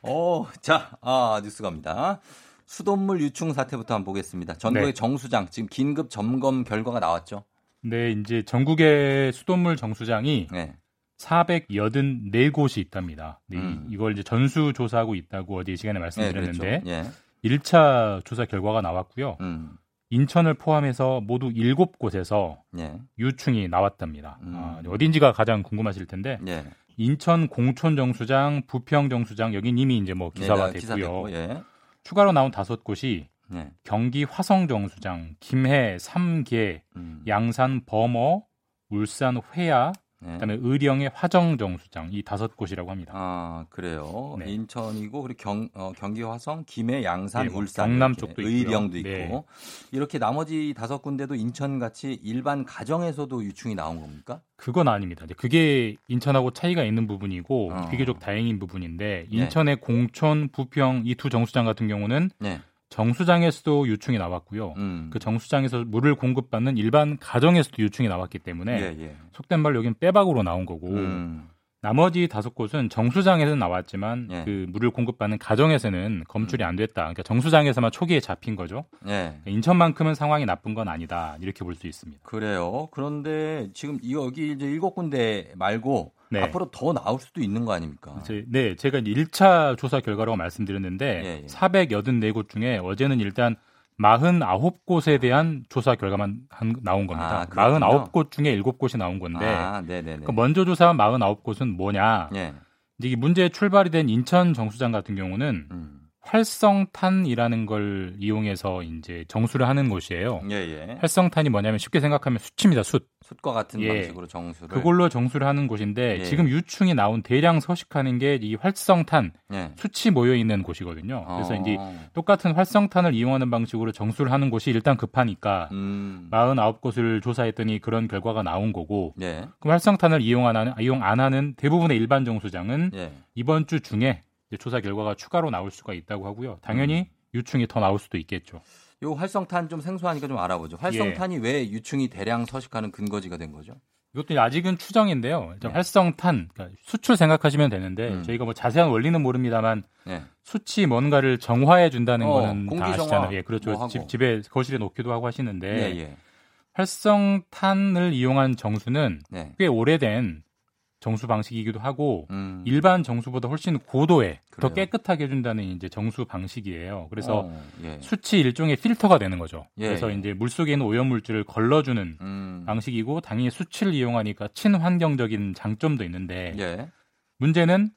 오, 자, 아, 뉴스 갑니다. 수돗물 유충 사태부터 한번 보겠습니다. 전국의 네. 정수장 지금 긴급 점검 결과가 나왔죠. 네, 이제 전국의 수돗물 정수장이 네. 사백팔십사 곳이 있답니다. 네, 음. 이걸 이제 전수 조사하고 있다고 어제 이 시간에 말씀드렸는데 네, 그렇죠. 예. 일 차 조사 결과가 나왔고요. 음. 인천을 포함해서 모두 일곱 곳에서 예. 유충이 나왔답니다. 음. 아, 어딘지가 가장 궁금하실 텐데 예. 인천 공촌 정수장, 부평 정수장 여긴 이미 이제 뭐 기사화 네, 됐고요. 예. 추가로 나온 다섯 곳이 예. 경기 화성 정수장, 김해 삼 개, 음. 양산 범어, 울산 회야, 네. 그다음에 의령의 화정 정수장 이 다섯 곳이라고 합니다. 아 그래요. 네. 인천이고 그리고 경 어, 경기 화성, 김해, 양산, 네, 울산, 경남 쪽도 있고요. 의령도 있고 네. 이렇게 나머지 다섯 군데도 인천 같이 일반 가정에서도 유충이 나온 겁니까? 그건 아닙니다. 그게 인천하고 차이가 있는 부분이고 어. 비교적 다행인 부분인데 인천의 네. 공촌, 부평 이 두 정수장 같은 경우는. 네. 정수장에서도 유충이 나왔고요. 음. 그 정수장에서 물을 공급받는 일반 가정에서도 유충이 나왔기 때문에 예, 예. 속된 말로 여긴 빼박으로 나온 거고 음. 나머지 다섯 곳은 정수장에서는 나왔지만 예. 그 물을 공급받는 가정에서는 검출이 안 됐다. 그러니까 정수장에서만 초기에 잡힌 거죠. 예. 인천만큼은 상황이 나쁜 건 아니다. 이렇게 볼 수 있습니다. 그래요. 그런데 지금 여기 이제 일곱 군데 말고 네. 앞으로 더 나올 수도 있는 거 아닙니까? 제, 네, 제가 일 차 조사 결과라고 말씀드렸는데 예, 예. 사백팔십사 곳 중에 어제는 일단 사십구 곳에 대한 조사 결과만 한, 나온 겁니다. 아, 사십구 곳 중에 일곱 곳이 나온 건데 아, 그러니까 먼저 조사한 사십구 곳은 뭐냐? 예. 이제 이 문제의 출발이 된 인천 정수장 같은 경우는 음. 활성탄이라는 걸 이용해서 이제 정수를 하는 곳이에요. 예, 예. 활성탄이 뭐냐면 쉽게 생각하면 숯입니다. 숯. 숯과 같은 예. 방식으로 정수를. 그걸로 정수를 하는 곳인데 예. 지금 유충이 나온 대량 서식하는 게 이 활성탄, 예. 숯이 모여 있는 곳이거든요. 그래서 어. 이제 똑같은 활성탄을 이용하는 방식으로 정수를 하는 곳이 일단 급하니까 음. 사십구 곳을 조사했더니 그런 결과가 나온 거고. 예. 그럼 활성탄을 이용하는 이용 안 하는 대부분의 일반 정수장은 예. 이번 주 중에 조사 결과가 추가로 나올 수가 있다고 하고요. 당연히 유충이 더 나올 수도 있겠죠. 요 활성탄 좀 생소하니까 좀 알아보죠. 활성탄이 예. 왜 유충이 대량 서식하는 근거지가 된 거죠? 이것도 아직은 추정인데요. 예. 활성탄, 그러니까 수출 생각하시면 되는데 음. 저희가 뭐 자세한 원리는 모릅니다만 예. 수치 뭔가를 정화해 준다는 어, 거는 다 아시잖아요. 예, 그렇죠. 뭐 집, 집에 거실에 놓기도 하고 하시는데 예, 예. 활성탄을 이용한 정수는 예. 꽤 오래된 정수 방식이기도 하고 음. 일반 정수보다 훨씬 고도에 그래요. 더 깨끗하게 해준다는 이제 정수 방식이에요. 그래서 어, 예. 수치 일종의 필터가 되는 거죠. 예, 그래서 예. 이제 물 속에 있는 오염물질을 걸러주는 음. 방식이고 당연히 수치를 이용하니까 친환경적인 장점도 있는데 예. 문제는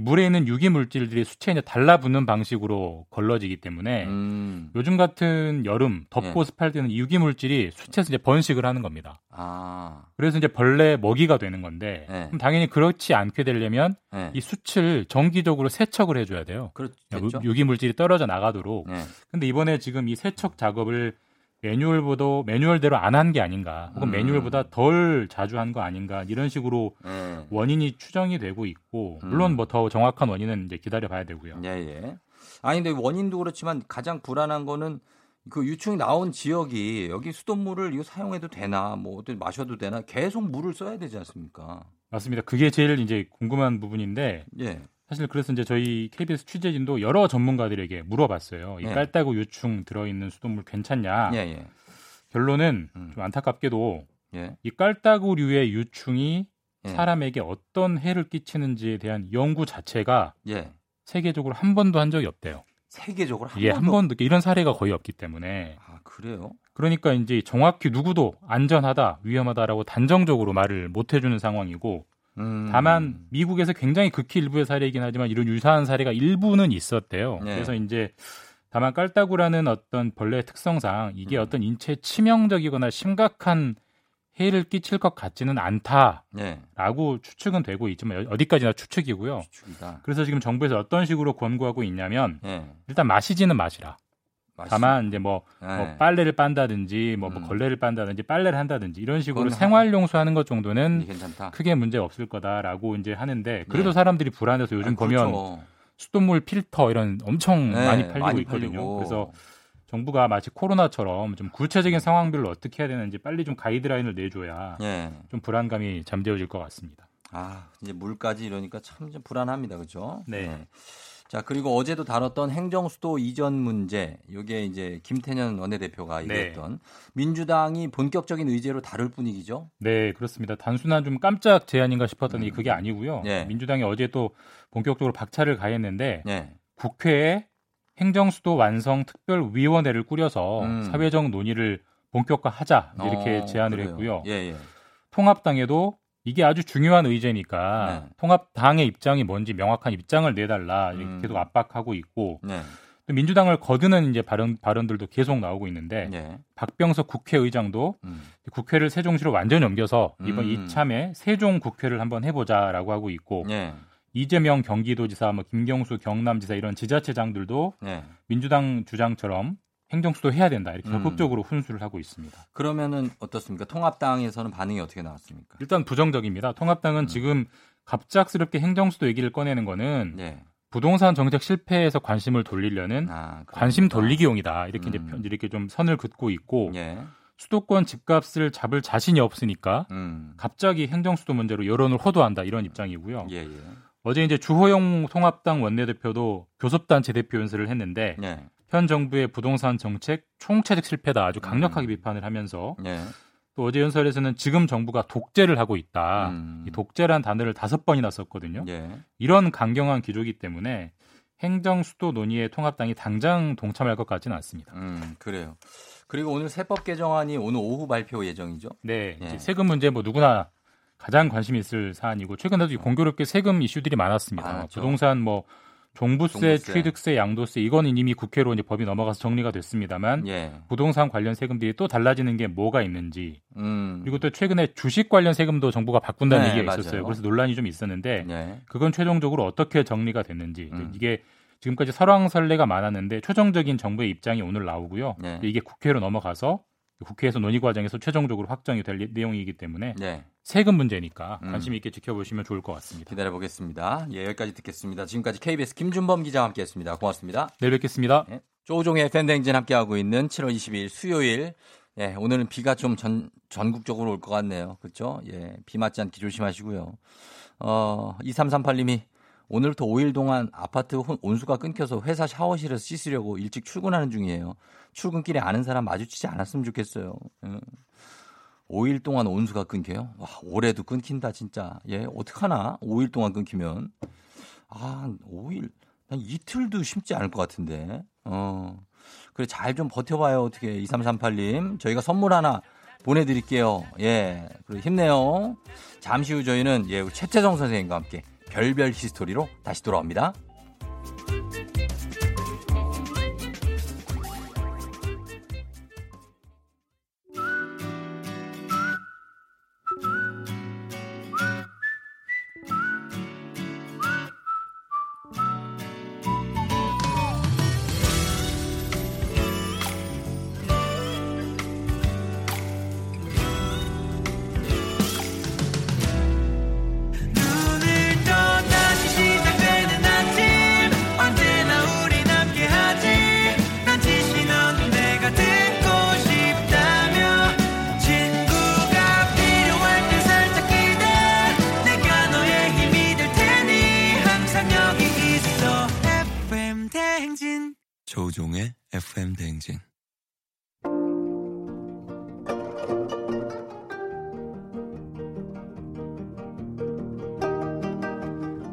물에 있는 유기물질들이 수치에 이제 달라붙는 방식으로 걸러지기 때문에 음. 요즘 같은 여름 덥고 예. 습할 때는 유기물질이 수치에서 이제 번식을 하는 겁니다. 아. 그래서 이제 벌레 먹이가 되는 건데 예. 그럼 당연히 그렇지 않게 되려면 예. 이 수치를 정기적으로 세척을 해줘야 돼요. 그렇겠죠. 유기물질이 떨어져 나가도록. 예. 근데 이번에 지금 이 세척 작업을 매뉴얼보다 매뉴얼대로 안 한 게 아닌가, 혹은 음. 매뉴얼보다 덜 자주 한 거 아닌가 이런 식으로 예. 원인이 추정이 되고 있고 물론 음. 뭐 더 정확한 원인은 이제 기다려봐야 되고요. 예예. 아니 근데 원인도 그렇지만 가장 불안한 거는 그 유충이 나온 지역이 여기 수돗물을 이거 사용해도 되나, 뭐 어떻게 마셔도 되나 계속 물을 써야 되지 않습니까? 맞습니다. 그게 제일 이제 궁금한 부분인데. 예. 사실 그래서 이제 저희 케이비에스 취재진도 여러 전문가들에게 물어봤어요. 이 깔따구 유충 들어있는 수돗물 괜찮냐? 예, 예. 결론은 음. 좀 안타깝게도 예. 이 깔따구류의 유충이 예. 사람에게 어떤 해를 끼치는지에 대한 연구 자체가 예. 세계적으로 한 번도 한 적이 없대요. 세계적으로 한 예, 번도? 한 번도 이런 사례가 거의 없기 때문에. 아 그래요? 그러니까 이제 정확히 누구도 안전하다, 위험하다라고 단정적으로 말을 못 해주는 상황이고. 음. 다만 미국에서 굉장히 극히 일부의 사례이긴 하지만 이런 유사한 사례가 일부는 있었대요. 네. 그래서 이제 다만 깔따구라는 어떤 벌레의 특성상 이게 음. 어떤 인체에 치명적이거나 심각한 해를 끼칠 것 같지는 않다라고 예. 추측은 되고 있지만 어디까지나 추측이고요. 추측이다. 그래서 지금 정부에서 어떤 식으로 권고하고 있냐면 예. 일단 마시지는 마시라. 마시... 다만 이제 뭐, 예. 뭐 빨래를 빤다든지 뭐, 음. 뭐 걸레를 빤다든지 빨래를 한다든지 이런 식으로 생활용수하는 것 정도는 괜찮다. 크게 문제 없을 거다라고 이제 하는데 그래도 예. 사람들이 불안해서 요즘 아니, 보면 그렇죠. 수돗물 필터 이런 엄청 예. 많이 팔리고 많이 있거든요. 팔리고. 그래서 정부가 마치 코로나처럼 좀 구체적인 상황별로 어떻게 해야 되는지 빨리 좀 가이드라인을 내줘야 예. 좀 불안감이 잠재워질 것 같습니다. 아 이제 물까지 이러니까 참 좀 불안합니다, 그렇죠? 네. 네. 자 그리고 어제도 다뤘던 행정수도 이전 문제, 이게 이제 김태년 원내대표가 얘기했던 네. 민주당이 본격적인 의제로 다룰 분위기죠? 네, 그렇습니다. 단순한 좀 깜짝 제안인가 싶었더니 음. 그게 아니고요. 네. 민주당이 어제 또 본격적으로 박차를 가했는데 네. 국회에 행정수도 완성 특별위원회를 꾸려서 음. 사회적 논의를 본격화하자 이렇게 어, 제안을 그래요. 했고요. 예, 예. 통합당에도 이게 아주 중요한 의제니까 네. 통합당의 입장이 뭔지 명확한 입장을 내달라 이렇게 음. 계속 압박하고 있고 네. 또 민주당을 거드는 이제 발언, 발언들도 계속 나오고 있는데 네. 박병석 국회의장도 음. 국회를 세종시로 완전히 옮겨서 이번 음. 이참에 세종 국회를 한번 해보자라고 하고 있고 네. 이재명 경기도지사, 뭐 김경수 경남지사 이런 지자체장들도 네. 민주당 주장처럼 행정수도 해야 된다 이렇게 적극적으로 음. 훈수를 하고 있습니다. 그러면은 어떻습니까? 통합당에서는 반응이 어떻게 나왔습니까? 일단 부정적입니다. 통합당은 음. 지금 갑작스럽게 행정수도 얘기를 꺼내는 거는 네. 부동산 정책 실패에서 관심을 돌리려는 아, 관심 돌리기용이다 이렇게 음. 이제 이렇게 좀 선을 긋고 있고. 네. 수도권 집값을 잡을 자신이 없으니까 음. 갑자기 행정수도 문제로 여론을 호도한다 이런 입장이고요. 예, 예. 어제 이제 주호영 통합당 원내대표도 교섭단체 대표 연설을 했는데 네. 현 정부의 부동산 정책 총체적 실패다 아주 강력하게 음. 비판을 하면서 네. 또 어제 연설에서는 지금 정부가 독재를 하고 있다. 음. 이 독재란 단어를 다섯 번이나 썼거든요. 네. 이런 강경한 기조이기 때문에 행정수도 논의에 통합당이 당장 동참할 것 같지는 않습니다. 음, 그래요. 그리고 오늘 세법 개정안이 오늘 오후 발표 예정이죠? 네. 예. 세금 문제 뭐 누구나 가장 관심이 있을 사안이고 최근에도 공교롭게 세금 이슈들이 많았습니다. 많았죠. 부동산 뭐 종부세, 종부세, 취득세, 양도세 이거는 이미 국회로 이제 법이 넘어가서 정리가 됐습니다만 예. 부동산 관련 세금들이 또 달라지는 게 뭐가 있는지 음. 그리고 또 최근에 주식 관련 세금도 정부가 바꾼다는 네, 얘기가 맞아요. 있었어요. 그래서 논란이 좀 있었는데 예. 그건 최종적으로 어떻게 정리가 됐는지 음. 이게 지금까지 설왕설래가 많았는데 최종적인 정부의 입장이 오늘 나오고요. 네. 이게 국회로 넘어가서 국회에서 논의 과정에서 최종적으로 확정이 될 내용이기 때문에 네. 세금 문제니까 관심 있게 지켜보시면 좋을 것 같습니다. 기다려보겠습니다. 예, 여기까지 듣겠습니다. 지금까지 케이비에스 김준범 기자와 함께했습니다. 고맙습니다. 내일 뵙겠습니다. 네. 조우종의 에프엠 대행진 함께하고 있는 칠월 이십이일 수요일. 예, 오늘은 비가 좀 전, 전국적으로 올 것 같네요. 그렇죠? 예, 비 맞지 않기 조심하시고요. 어, 이삼삼팔님이 오늘부터 오일 동안 아파트 온수가 끊겨서 회사 샤워실에서 씻으려고 일찍 출근하는 중이에요. 출근길에 아는 사람 마주치지 않았으면 좋겠어요. 예. 오일 동안 온수가 끊겨요? 와, 올해도 끊긴다 진짜. 예, 어떡하나? 오일 동안 끊기면. 아, 오일. 난 이틀도 쉽지 않을 것 같은데. 어. 그래, 잘 좀 버텨봐요. 어떻게. 이삼삼팔님. 저희가 선물 하나 보내드릴게요. 예. 그래, 힘내요. 잠시 후 저희는 예, 최태성 선생님과 함께 별별 히스토리로 다시 돌아옵니다. 조우종의 에프엠 대행진.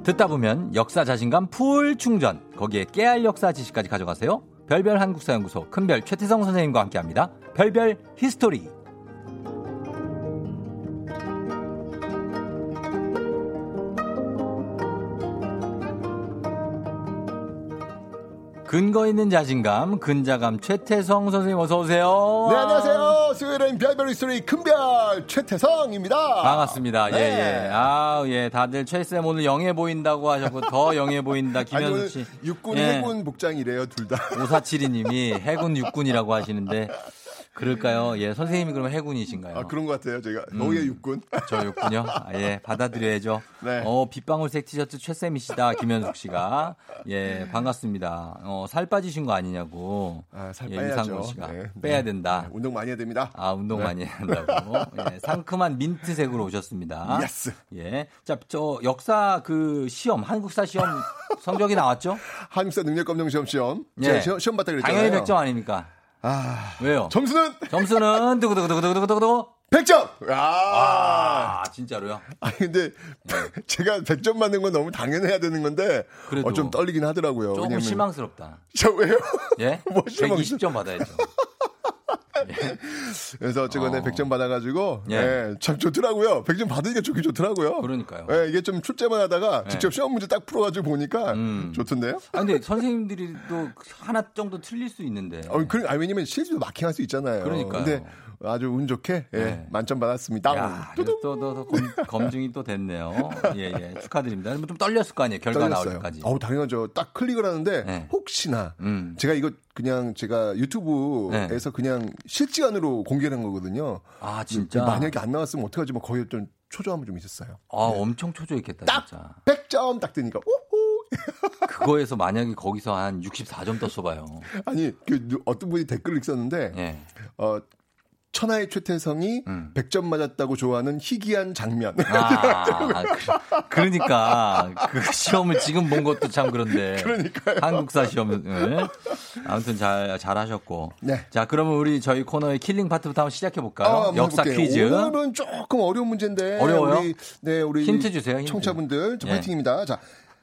듣다 보면 역사 자신감 풀 충전. 거기에 깨알 역사 지식까지 가져가세요. 별별 한국사연구소 큰별 최태성 선생님과 함께합니다. 별별 히스토리. 근거 있는 자신감, 근자감 최태성 선생님 어서 오세요. 네, 안녕하세요. 수요일에 프로그램 별별 히스토리 큰별 최태성입니다. 반갑습니다. 네. 예, 예. 아, 예. 다들 최쌤 오늘 영해 보인다고 하셨고 더 영해 보인다. 김현수 씨. 육군 예. 해군 복장이래요, 둘 다. 오사칠이님이 해군 육군이라고 하시는데 그럴까요? 예, 선생님이 그럼 해군이신가요? 아, 그런 것 같아요. 저희가 음, 너의 육군. 저 육군요? 아, 예, 받아들여야죠. 네. 어, 빗방울색 티셔츠 최쌤이시다, 김현숙 씨가. 예, 반갑습니다. 어, 살 빠지신 거 아니냐고. 아, 살 예, 빼야죠. 이상근 씨가. 네, 네. 빼야 된다. 네, 운동 많이 해야 됩니다. 아, 운동 네. 많이 해야 한다고. 예, 상큼한 민트색으로 오셨습니다. 예스. 예, 자, 저 역사 그 시험, 한국사 시험 성적이 나왔죠? 한국사 능력검정 시험 시험. 예, 시험, 시험 봤다 그랬잖아요. 당연히 백 점 아닙니까? 아, 왜요? 점수는? 점수는, 두구두구두구두구두구. 백 점! 아, 아 진짜로요? 아니, 근데, 네. 제가 백 점 맞는 건 너무 당연해야 되는 건데, 그래도 어, 좀 떨리긴 하더라고요. 조금 왜냐면... 실망스럽다. 저 왜요? 예? 뭐 백이십 점 받아야죠. 예. 그래서 어쨌거나 어... 백 점 받아가지고 예. 예, 참 좋더라고요. 백 점 받으니까 좋긴 좋더라고요. 그러니까요. 예, 이게 좀 출제만 하다가 예. 직접 시험 문제 딱 풀어가지고 보니까 음. 좋던데요. 아, 근데 선생님들이 또 하나 정도 틀릴 수 있는데. 어, 그, 아, 왜냐면 실수도 마킹할 수 있잖아요. 그러니까. 근데 아주 운 좋게 예, 예. 만점 받았습니다. 야, 또, 또, 또 검, 검증이 또 됐네요. 예, 예, 축하드립니다. 좀 떨렸을 거 아니에요. 결과 떨렸어요. 나올 때까지. 어, 당연하죠. 딱 클릭을 하는데 예. 혹시나 음. 제가 이거 그냥 제가 유튜브에서 네. 그냥 실시간으로 공개를 한 거거든요. 아 진짜? 만약에 안 나왔으면 어떡하지? 뭐 거의 좀 초조함이 좀 있었어요. 아 네. 엄청 초조했겠다 딱 진짜. 백 점 딱 뜨니까 오호. 그거에서 만약에 거기서 한 육십사 점 떴어봐요. 아니 그, 어떤 분이 댓글을 읽었는데 네. 어, 천하의 최태성이 음. 백 점 맞았다고 좋아하는 희귀한 장면. 아, 그, 그러니까 그 시험을 지금 본 것도 참 그런데. 그러니까요. 한국사 시험. 네. 아무튼 잘 잘하셨고. 네. 자, 그러면 우리 저희 코너의 킬링 파트부터 한번 시작해 볼까요? 아, 역사 해볼게요. 퀴즈. 오늘은 조금 어려운 문제인데. 어려워요? 우리, 네, 우리 힌트 주세요. 힌트. 청취자분들 네. 파이팅입니다. 자,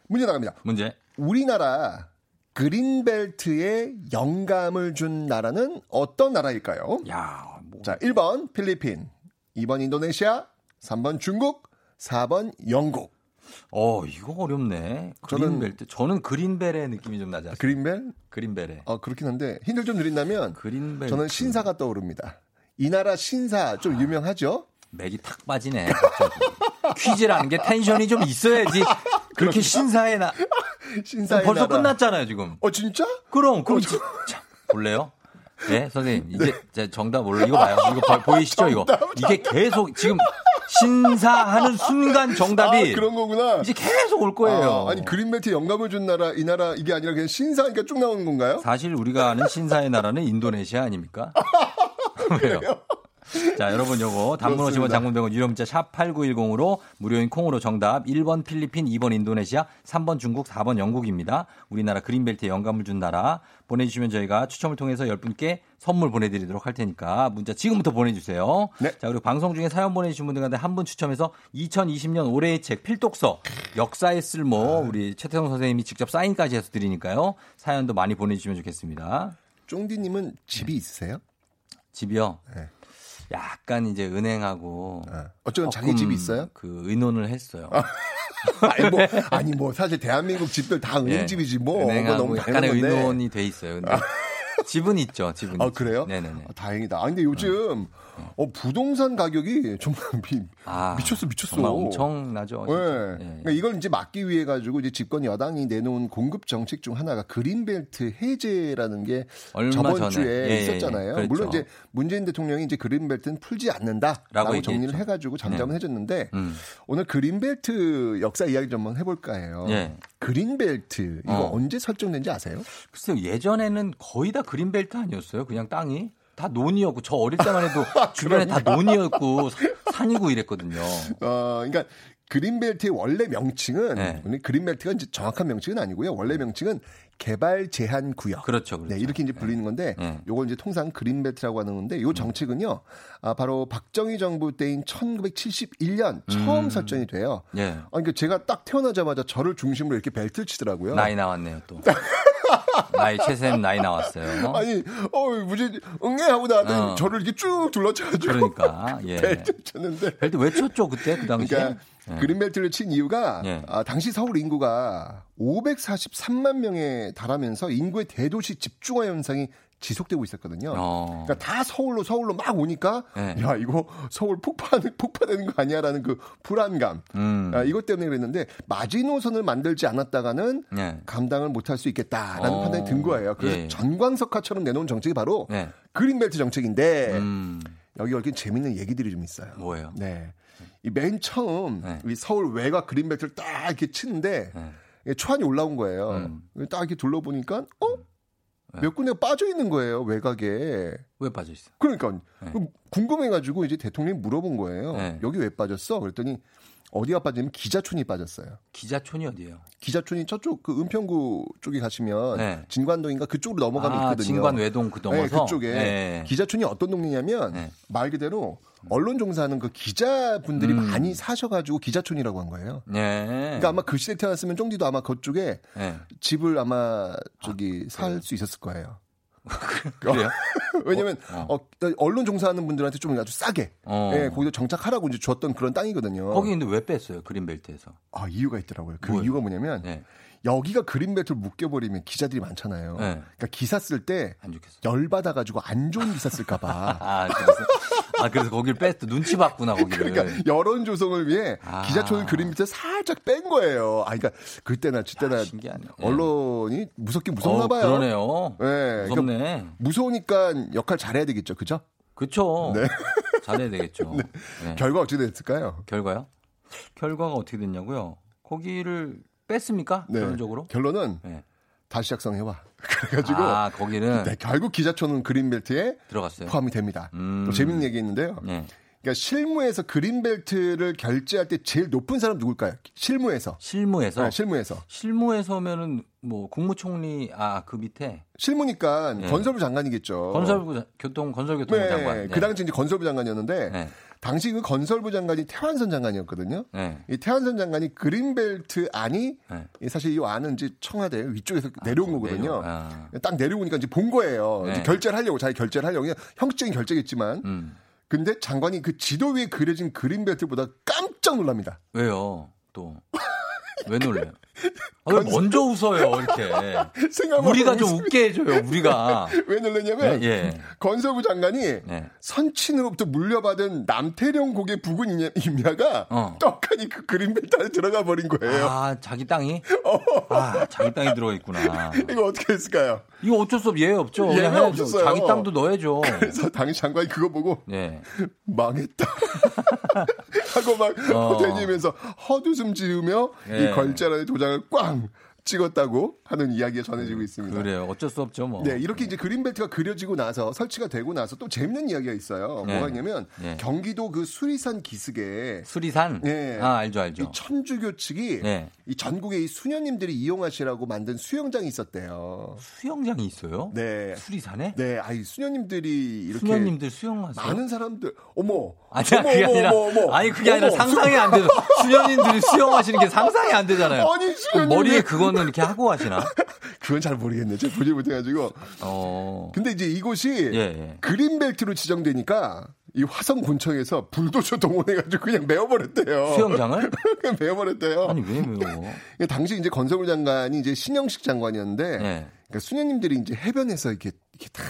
문제 나갑니다. 문제. 우리나라. 그린벨트에 영감을 준 나라는 어떤 나라일까요? 야, 뭐... 자, 일 번 필리핀, 이 번 인도네시아, 삼 번 중국, 사 번 영국. 어, 이거 어렵네. 그린벨트. 저는, 저는 그린벨의 느낌이 좀 나지 않습니까? 그린벨? 그린벨에. 어, 그렇긴 한데 힌트를 좀 드린다면 그린벨트. 저는 신사가 떠오릅니다. 이 나라 신사 좀 아, 유명하죠? 맥이 탁 빠지네. 퀴즈라는 게 텐션이 좀 있어야지. 그렇게 신사에 나 신사에 벌써 나라. 끝났잖아요 지금. 어 진짜? 그럼 그럼 어, 저... 자, 볼래요? 네 선생님 이제 네. 정답 몰라 이거 봐요. 이거 봐, 보이시죠 이거? 이게 계속 지금 신사하는 순간 정답이 아, 그런 거구나. 이제 계속 올 거예요. 아, 아니 그린벨트 영감을 준 나라 이 나라 이게 아니라 그냥 신사니까 쭉 나오는 건가요? 사실 우리가 아는 신사의 나라는 인도네시아 아닙니까? 왜요? 자, 여러분 요거 단문 오십 원 장문 백 원 유료 문자 샵 팔구일공으로 무료인 콩으로 정답 일 번 필리핀, 이 번 인도네시아, 삼 번 중국, 사 번 영국입니다. 우리나라 그린벨트에 영감을 준 나라 보내주시면 저희가 추첨을 통해서 열 분께 선물 보내드리도록 할 테니까 문자 지금부터 보내주세요. 네. 자, 그리고 방송 중에 사연 보내주신 분들 가운데 한 분 추첨해서 이천이십 년 올해의 책 필독서 역사의 쓸모 우리 최태성 선생님이 직접 사인까지 해서 드리니까요. 사연도 많이 보내주시면 좋겠습니다. 쫑디님은 집이 있으세요? 집이요? 네. 약간 이제 은행하고 네. 어쩌면 자기 집이 있어요? 그 의논을 했어요. 아, 아니, 뭐, 아니 뭐 사실 대한민국 집들 다 은행집이지 뭐. 네. 은행하고 너무 약간의 의논이 돼 있어요. 근데 아. 집은 있죠. 집은. 아 그래요? 네네네. 아, 다행이다. 아 근데 요즘 네. 어, 부동산 가격이 정말 미, 아, 미쳤어 미쳤어. 정말 엄청나죠. 네. 네. 그러니까 이걸 이제 막기 위해 가지고 이제 집권 여당이 내놓은 공급 정책 중 하나가 그린벨트 해제라는 게 저번 전에. 주에 예, 있었잖아요. 예, 그렇죠. 물론 이제 문재인 대통령이 이제 그린벨트는 풀지 않는다라고 정리를 해가지고 잠잠은 네. 해줬는데 음. 오늘 그린벨트 역사 이야기 좀만 해볼까 해요. 예. 그린벨트 이거 어. 언제 설정된지 아세요? 글쎄요 예전에는 거의 다 그린벨트 아니었어요? 그냥 땅이? 다 논이었고 저 어릴 때만 해도 주변에 다 논이었고 산이고 이랬거든요. 어, 그러니까 그린벨트의 원래 명칭은 네. 그린벨트가 이제 정확한 명칭은 아니고요. 원래 명칭은 개발 제한 구역. 그렇죠, 그렇죠. 네, 이렇게 이제 불리는 건데 네. 요걸 이제 통상 그린벨트라고 하는 건데 요 정책은요. 아, 바로 박정희 정부 때인 천구백칠십일 년 처음 음. 설정이 돼요. 예. 아, 그러니까 제가 딱 태어나자마자 저를 중심으로 이렇게 벨트를 치더라고요. 나이 나왔네요, 또. 나이 최쌤 나이 나왔어요. 어? 아니, 어 무지 응애 하고 나더니 어. 저를 이렇게 쭉 둘러쳐가지고 그러니까 예. 벨트 쳤는데 벨트 왜 쳤죠 그때 그 당시에? 그러니까 예. 그린벨트를 친 이유가 예. 아, 당시 서울 인구가 오백사십삼만 명에 달하면서 인구의 대도시 집중화 현상이 지속되고 있었거든요. 어. 그러니까 다 서울로 서울로 막 오니까 네. 야 이거 서울 폭파 폭파되는 거 아니야라는 그 불안감 음. 아, 이것 때문에 그랬는데 마지노선을 만들지 않았다가는 네. 감당을 못할 수 있겠다라는 어. 판단이 든 거예요. 그래서 예. 전광석화처럼 내놓은 정책이 바로 네. 그린벨트 정책인데 음. 여기 얽힌 재밌는 얘기들이 좀 있어요. 뭐예요? 네, 이 맨 처음 네. 이 서울 외곽 그린벨트를 딱 이렇게 치는데 네. 초안이 올라온 거예요. 음. 딱 이렇게 둘러보니까 어? 몇 군데가 빠져 있는 거예요, 외곽에. 왜 빠져 있어? 그러니까 네. 궁금해가지고 이제 대통령이 물어본 거예요. 네. 여기 왜 빠졌어? 그랬더니 어디가 빠지냐면 기자촌이 빠졌어요. 기자촌이 어디예요? 기자촌이 저쪽 그 은평구 쪽에 가시면 네. 진관동인가 그쪽으로 넘어가면 아, 있거든요. 진관외동 그 넘어서. 네, 그쪽에 네. 기자촌이 어떤 동네냐면 네. 말 그대로 언론 종사하는 그 기자분들이 음. 많이 사셔가지고 기자촌이라고 한 거예요. 네. 그러니까 아마 그 시대 태어났으면 쫑디도 아마 그쪽에 네. 집을 아마 저기 아, 살 수 있었을 거예요. 그래요? 왜냐면 어, 어. 어, 언론 종사하는 분들한테 좀 아주 싸게 어. 예, 거기서 정착하라고 이제 줬던 그런 땅이거든요. 거기 근데 왜 뺐어요? 그린벨트에서. 아 이유가 있더라고요. 그 뭐예요? 이유가 뭐냐면 네. 여기가 그린벨트를 묶여버리면 기자들이 많잖아요. 네. 그러니까 기사 쓸 때 열받아가지고 안 좋은 기사 쓸까봐. 아, 아 그래서 거길 뺐어. 눈치 봤구나 거기를. 그러니까 여론 조성을 위해 아. 기자촌을 그린벨트에 살짝 뺀 거예요. 아, 그러니까 그때나 그때나 언론이 네. 무섭긴 무섭나 봐요. 어, 그러네요. 네, 무섭네. 그러니까 무서우니까 역할 잘해야 되겠죠, 그죠? 그렇죠. 네. 잘해야 되겠죠. 네. 네. 결과 어떻게 됐을까요? 결과요? 결과가 어떻게 됐냐고요? 거기를 뺐습니까? 네. 결론적으로? 결론은 네. 다시 작성해와. 그래가지고 아, 거기는 네, 결국 기자촌은 그린벨트에 들어갔어요. 포함이 됩니다. 음. 또 재밌는 얘기 있는데요. 네. 그러니까 실무에서 그린벨트를 결제할 때 제일 높은 사람 누굴까요? 실무에서. 실무에서. 네, 실무에서. 실무에서면은 뭐 국무총리 아 그 밑에. 실무니까 네. 건설부 장관이겠죠. 건설부 교통 건설교통부 네, 장관. 네. 그 당시 이제 건설부 장관이었는데. 네. 당시 그 건설부 장관이 태환선 장관이었거든요. 네. 이 태환선 장관이 그린벨트 안이 네. 사실 이 안은 이제 청와대 위쪽에서 아, 내려온 거거든요. 내려, 아. 딱 내려오니까 이제 본 거예요. 네. 이제 결제를 하려고 자기 결제를 하려고 그냥 형식적인 결제겠지만, 음. 근데 장관이 그 지도 위에 그려진 그린벨트보다 깜짝 놀랍니다. 왜요? 또 왜 놀래요? 아, 왜 먼저 웃어요 이렇게. 우리가 좀 웃습니다. 웃게 해줘요 우리가. 왜 놀랐냐면 네, 예. 건설부 장관이 네. 선친으로부터 물려받은 남태령 곡의 부근 임야가 어. 떡하니 그 그린벨트 안에 들어가 버린 거예요. 아 자기 땅이? 어. 아 자기 땅이 들어가 있구나. 이거 어떻게 했을까요? 이거 어쩔 수 없 예외 없죠. 예외 없었어요. 자기 땅도 넣어야죠. 그래서 당시 장관이 그거 보고 네. 망했다 하고 막 대니면서 어. 헛웃음 지으며 네. 이 걸자라는 도장 꽝 찍었다고 하는 이야기가 전해지고 있습니다. 그래요. 어쩔 수 없죠, 뭐. 네, 이렇게 이제 그린벨트가 그려지고 나서 설치가 되고 나서 또 재밌는 이야기가 있어요. 네. 뭐가냐면 네. 경기도 그 수리산 기슭에 수리산. 네, 아 알죠, 알죠. 이 천주교 측이 네. 이 전국의 이 수녀님들이 이용하시라고 만든 수영장이 있었대요. 수영장이 있어요? 네, 수리산에? 네, 아이 수녀님들이 이렇게 수녀님들 수영하세요? 많은 사람들, 어머, 아니 그게 아니라, 어머, 아니 그게 어머, 아니라 상상이 안 돼서 수녀님들이 수영하시는 게 상상이 안 되잖아요. 아니 수녀님 머리에 그거 이렇게 하고 하시나? 그건 잘 모르겠네. 제가 보지 못해가지고. 어. 근데 이제 이곳이 예, 예. 그린벨트로 지정되니까 이 화성군청에서 불도저 동원해가지고 그냥 메워버렸대요. 수영장을? 그냥 메워버렸대요. 아니 왜 메워? 당시 이제 건설부 장관이 이제 신영식 장관이었는데. 예. 그러니까 수녀님들이 이제 해변에서 이렇게 이렇게 다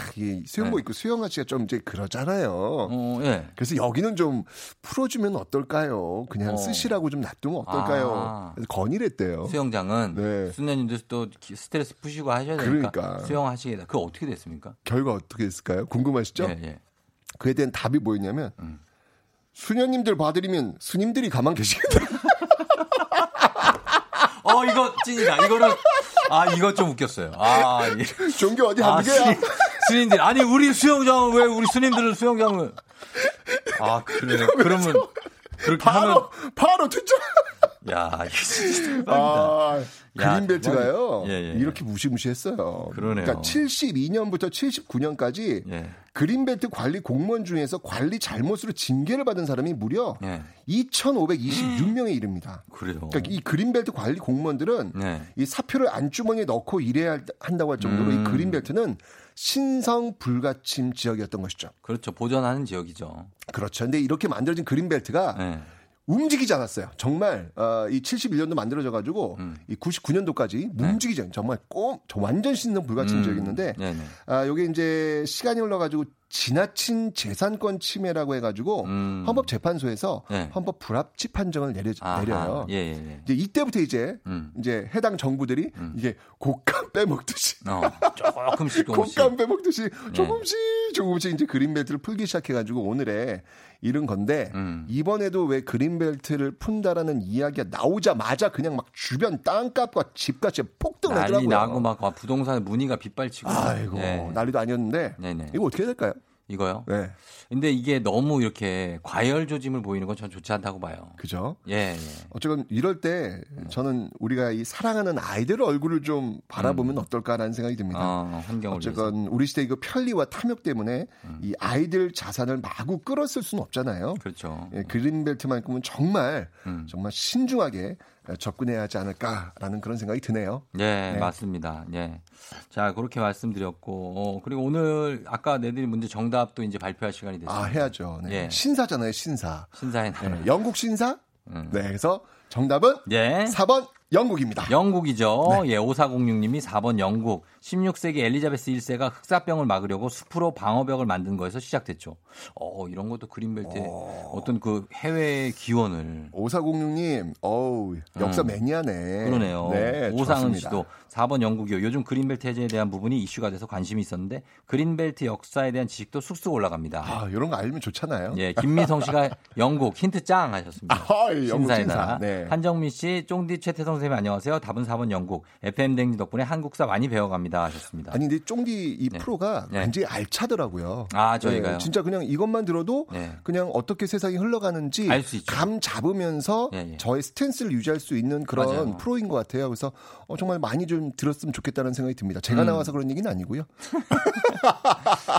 수영복 입고 네. 수영하시가 좀 이제 그러잖아요. 어, 네. 그래서 여기는 좀 풀어주면 어떨까요? 그냥 어. 쓰시라고 좀 놔두면 어떨까요? 아. 그래서 건의했대요. 수영장은 네. 수녀님들도 또 스트레스 푸시고 하셔야 되니까 그러니까. 수영하시겠다. 그거 어떻게 됐습니까? 결과 어떻게 됐을까요? 궁금하시죠? 네, 네. 그에 대한 답이 뭐였냐면 음. 수녀님들 봐드리면 스님들이 가만 계시겠다. 어 이거 찐이다. 이거는 아 이거 좀 웃겼어요. 아 예. 종교 어디 한 개야? 아, 스님들 아니 우리 수영장은 왜 우리 스님들은 수영장을 아 그래 그러면 그렇게 바로 하면... 바로 투자. 야 이게 진짜 아, 그린벨트가요. 예, 예. 이렇게 무시무시했어요. 그러네요. 그러니까 칠십이 년부터 칠십구 년까지 예. 그린벨트 관리 공무원 중에서 관리 잘못으로 징계를 받은 사람이 무려 예. 이천오백이십육 명에 이릅니다. 그래요. 그러니까 이 그린벨트 관리 공무원들은 예. 이 사표를 안주머니에 넣고 일해야 한다고 할 정도로 음. 이 그린벨트는 신성 불가침 지역이었던 것이죠. 그렇죠. 보존하는 지역이죠. 그렇죠. 그런데 이렇게 만들어진 그린벨트가 예. 움직이지 않았어요. 정말 어, 이 칠십일 년도 만들어져가지고 음. 이 구십구 년도까지 움직이지 않았어요. 정말 꼭 완전 신성 불가침 음. 지역이었는데 아, 이게 이제 시간이 흘러가지고 지나친 재산권 침해라고 해가지고 음. 헌법재판소에서 네. 헌법 불합치 판정을 내려, 내려요. 예, 예, 예. 이제 이때부터 이제 음. 이제 해당 정부들이 음. 이게 곶감 빼먹듯이 어, 조금씩 조금씩 곶감 빼먹듯이 조금씩 네. 조금씩 이제 그린벨트를 풀기 시작해가지고 오늘의 이런 건데 음. 이번에도 왜 그린벨트를 푼다라는 이야기가 나오자마자 그냥 막 주변 땅값과 집값이 폭등하더라고요. 난리 나고 막 부동산 문의가 빗발치고. 아이고 네. 난리도 아니었는데 네네. 이거 어떻게 해야 될까요? 이거요? 네. 근데 이게 너무 이렇게 과열 조짐을 보이는 건 전 좋지 않다고 봐요. 그죠? 예, 예. 어쨌건 이럴 때 저는 우리가 이 사랑하는 아이들의 얼굴을 좀 바라보면 음. 어떨까라는 생각이 듭니다. 어, 환경을 어쨌건 위해서. 우리 시대 이거 편리와 탐욕 때문에 음. 이 아이들 자산을 마구 끌어쓸 수는 없잖아요. 그렇죠. 예, 그린벨트만큼은 정말 음. 정말 신중하게 접근해야 하지 않을까라는 그런 생각이 드네요. 예, 네, 맞습니다. 예. 자, 그렇게 말씀드렸고, 어, 그리고 오늘 아까 내드린 문제 정답도 이제 발표할 시간이 됐어요. 아, 해야죠. 네. 예. 신사잖아요, 신사. 신사의 나라. 네, 영국 신사? 음. 네, 그래서 정답은 예. 사 번 영국입니다. 영국이죠. 네. 예, 오사공육 님이 사 번 영국. 십육 세기 엘리자베스 일 세가 흑사병을 막으려고 숲으로 방어벽을 만든 거에서 시작됐죠. 어, 이런 것도 그린벨트의 어떤 그 해외의 기원을. 오사공육 님, 어우, 역사 음. 매니아네. 그러네요. 네, 오상은 씨도 사 번 영국이요. 요즘 그린벨트 해제에 대한 부분이 이슈가 돼서 관심이 있었는데 그린벨트 역사에 대한 지식도 쑥쑥 올라갑니다. 아, 이런 거 알면 좋잖아요. 예, 김미성 씨가 영국 힌트 짱 하셨습니다. 아, 영국 신사. 네. 한정민 씨, 쫑디 최태성 선생님 안녕하세요. 답은 사 번 영국. 에프엠 댕지 덕분에 한국사 많이 배워갑니다. 하셨습니다. 아니 근데 쫑디 이 네. 프로가 네. 굉장히 알차더라고요. 아 저희가요. 네, 진짜 그냥 이것만 들어도 네. 그냥 어떻게 세상이 흘러가는지 알 수 있죠. 감 잡으면서 네, 네. 저의 스탠스를 유지할 수 있는 그런 맞아요. 프로인 것 같아요. 그래서 어, 정말 많이 좀 들었으면 좋겠다는 생각이 듭니다. 제가 음. 나와서 그런 얘기는 아니고요.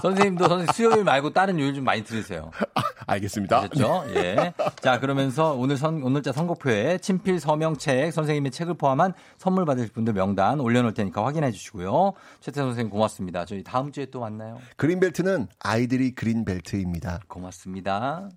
선생님도 선생님 수요일 말고 다른 요일 좀 많이 들으세요. 아, 알겠습니다. 그렇죠. 네. 예. 자 그러면서 오늘 선 오늘자 선고표에 친필 서명책 선생님의 책을 포함한 선물 받으실 분들 명단 올려놓을 테니까 확인해 주시고요. 최태성 선생님 고맙습니다. 저희 다음 주에 또 만나요. 그린벨트는 아이들이 그린벨트입니다. 고맙습니다.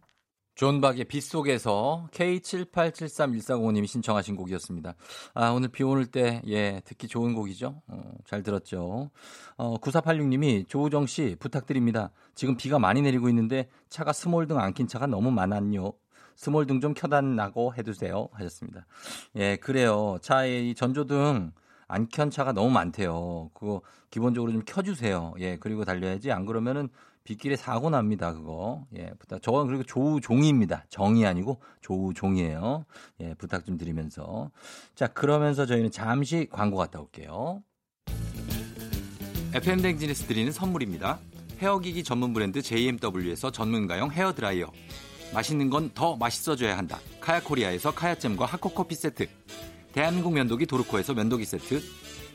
존박의 빗속에서 케이 칠팔칠삼일사공오님이 신청하신 곡이었습니다. 아, 오늘 비 오는 때 예, 듣기 좋은 곡이죠. 어, 잘 들었죠. 어, 구사팔육님이 조우정 씨 부탁드립니다. 지금 비가 많이 내리고 있는데 차가 스몰등 안 킨 차가 너무 많았요. 스몰등 좀 켜달라고 해주세요 하셨습니다. 예, 그래요. 차의 전조등 안 켠 차가 너무 많대요. 그거 기본적으로 좀 켜주세요. 예, 그리고 달려야지. 안 그러면은 빗길에 사고 납니다. 그거. 예, 부탁. 저건 그리고 조우종입니다. 정이 아니고 조우종이에요. 예, 부탁 좀 드리면서. 자, 그러면서 저희는 잠시 광고 갔다 올게요. 에프엠 댕지니스 드리는 선물입니다. 헤어기기 전문 브랜드 제이엠더블유에서 전문가용 헤어 드라이어. 맛있는 건 더 맛있어져야 한다. 카야코리아에서 카야잼과 하코커피 세트. 대한민국 면도기 도르코에서 면도기 세트,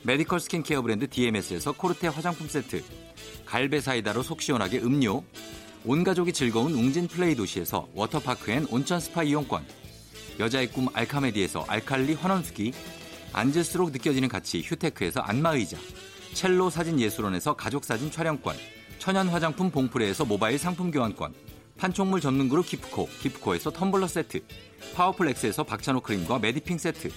메디컬 스킨케어 브랜드 디엠에스에서 코르테 화장품 세트, 갈베 사이다로 속 시원하게 음료, 온 가족이 즐거운 웅진 플레이 도시에서 워터파크 앤 온천 스파 이용권, 여자의 꿈 알카메디에서 알칼리 환원수기, 앉을수록 느껴지는 가치 휴테크에서 안마의자, 첼로 사진 예술원에서 가족사진 촬영권, 천연 화장품 봉프레에서 모바일 상품 교환권, 판촉물 전문 그룹 기프코, 기프코에서 텀블러 세트, 파워풀엑스에서 박찬호 크림과 메디핑 세트,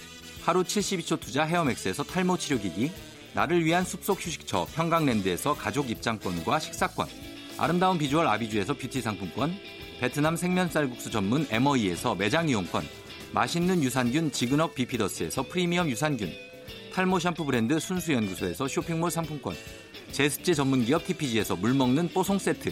하루 칠십이 초 투자 헤어맥스에서 탈모 치료기기, 나를 위한 숲속 휴식처 평강랜드에서 가족 입장권과 식사권, 아름다운 비주얼 아비주에서 뷰티 상품권, 베트남 생면쌀국수 전문 엠오이에서 매장 이용권, 맛있는 유산균 지그넉 비피더스에서 프리미엄 유산균, 탈모 샴푸 브랜드 순수연구소에서 쇼핑몰 상품권, 제습제 전문기업 티피지에서 물먹는 뽀송 세트,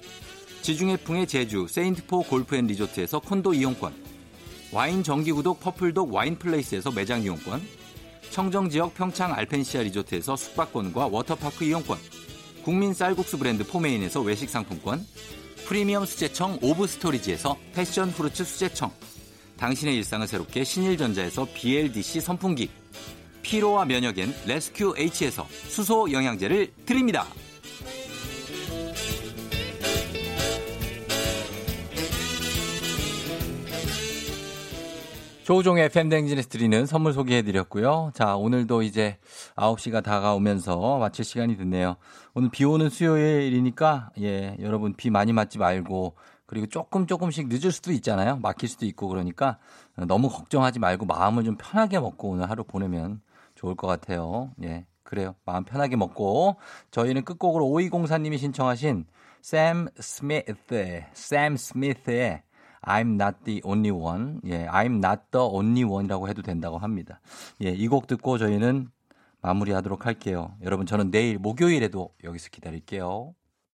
지중해풍의 제주 세인트포 골프앤리조트에서 콘도 이용권, 와인 정기구독 퍼플독 와인플레이스에서 매장 이용권, 청정지역 평창 알펜시아 리조트에서 숙박권과 워터파크 이용권, 국민 쌀국수 브랜드 포메인에서 외식 상품권, 프리미엄 수제청 오브스토리지에서 패션 후르츠 수제청, 당신의 일상을 새롭게 신일전자에서 비엘디씨 선풍기, 피로와 면역엔 레스큐 H에서 수소 영양제를 드립니다. 조우종의 에프엠 대행진에서 드리는 선물 소개해드렸고요. 자, 오늘도 이제 아홉 시가 다가오면서 마칠 시간이 됐네요. 오늘 비 오는 수요일이니까, 예, 여러분 비 많이 맞지 말고, 그리고 조금 조금씩 늦을 수도 있잖아요. 막힐 수도 있고, 그러니까 너무 걱정하지 말고 마음을 좀 편하게 먹고 오늘 하루 보내면 좋을 것 같아요. 예, 그래요. 마음 편하게 먹고, 저희는 끝곡으로 오이공사님이 신청하신 샘 스미스의, 샘 스미스의 I'm not the only one. 예, I'm not the only one이라고 해도 된다고 합니다. 예, 이 곡 듣고 저희는 마무리하도록 할게요. 여러분, 저는 내일 목요일에도 여기서 기다릴게요.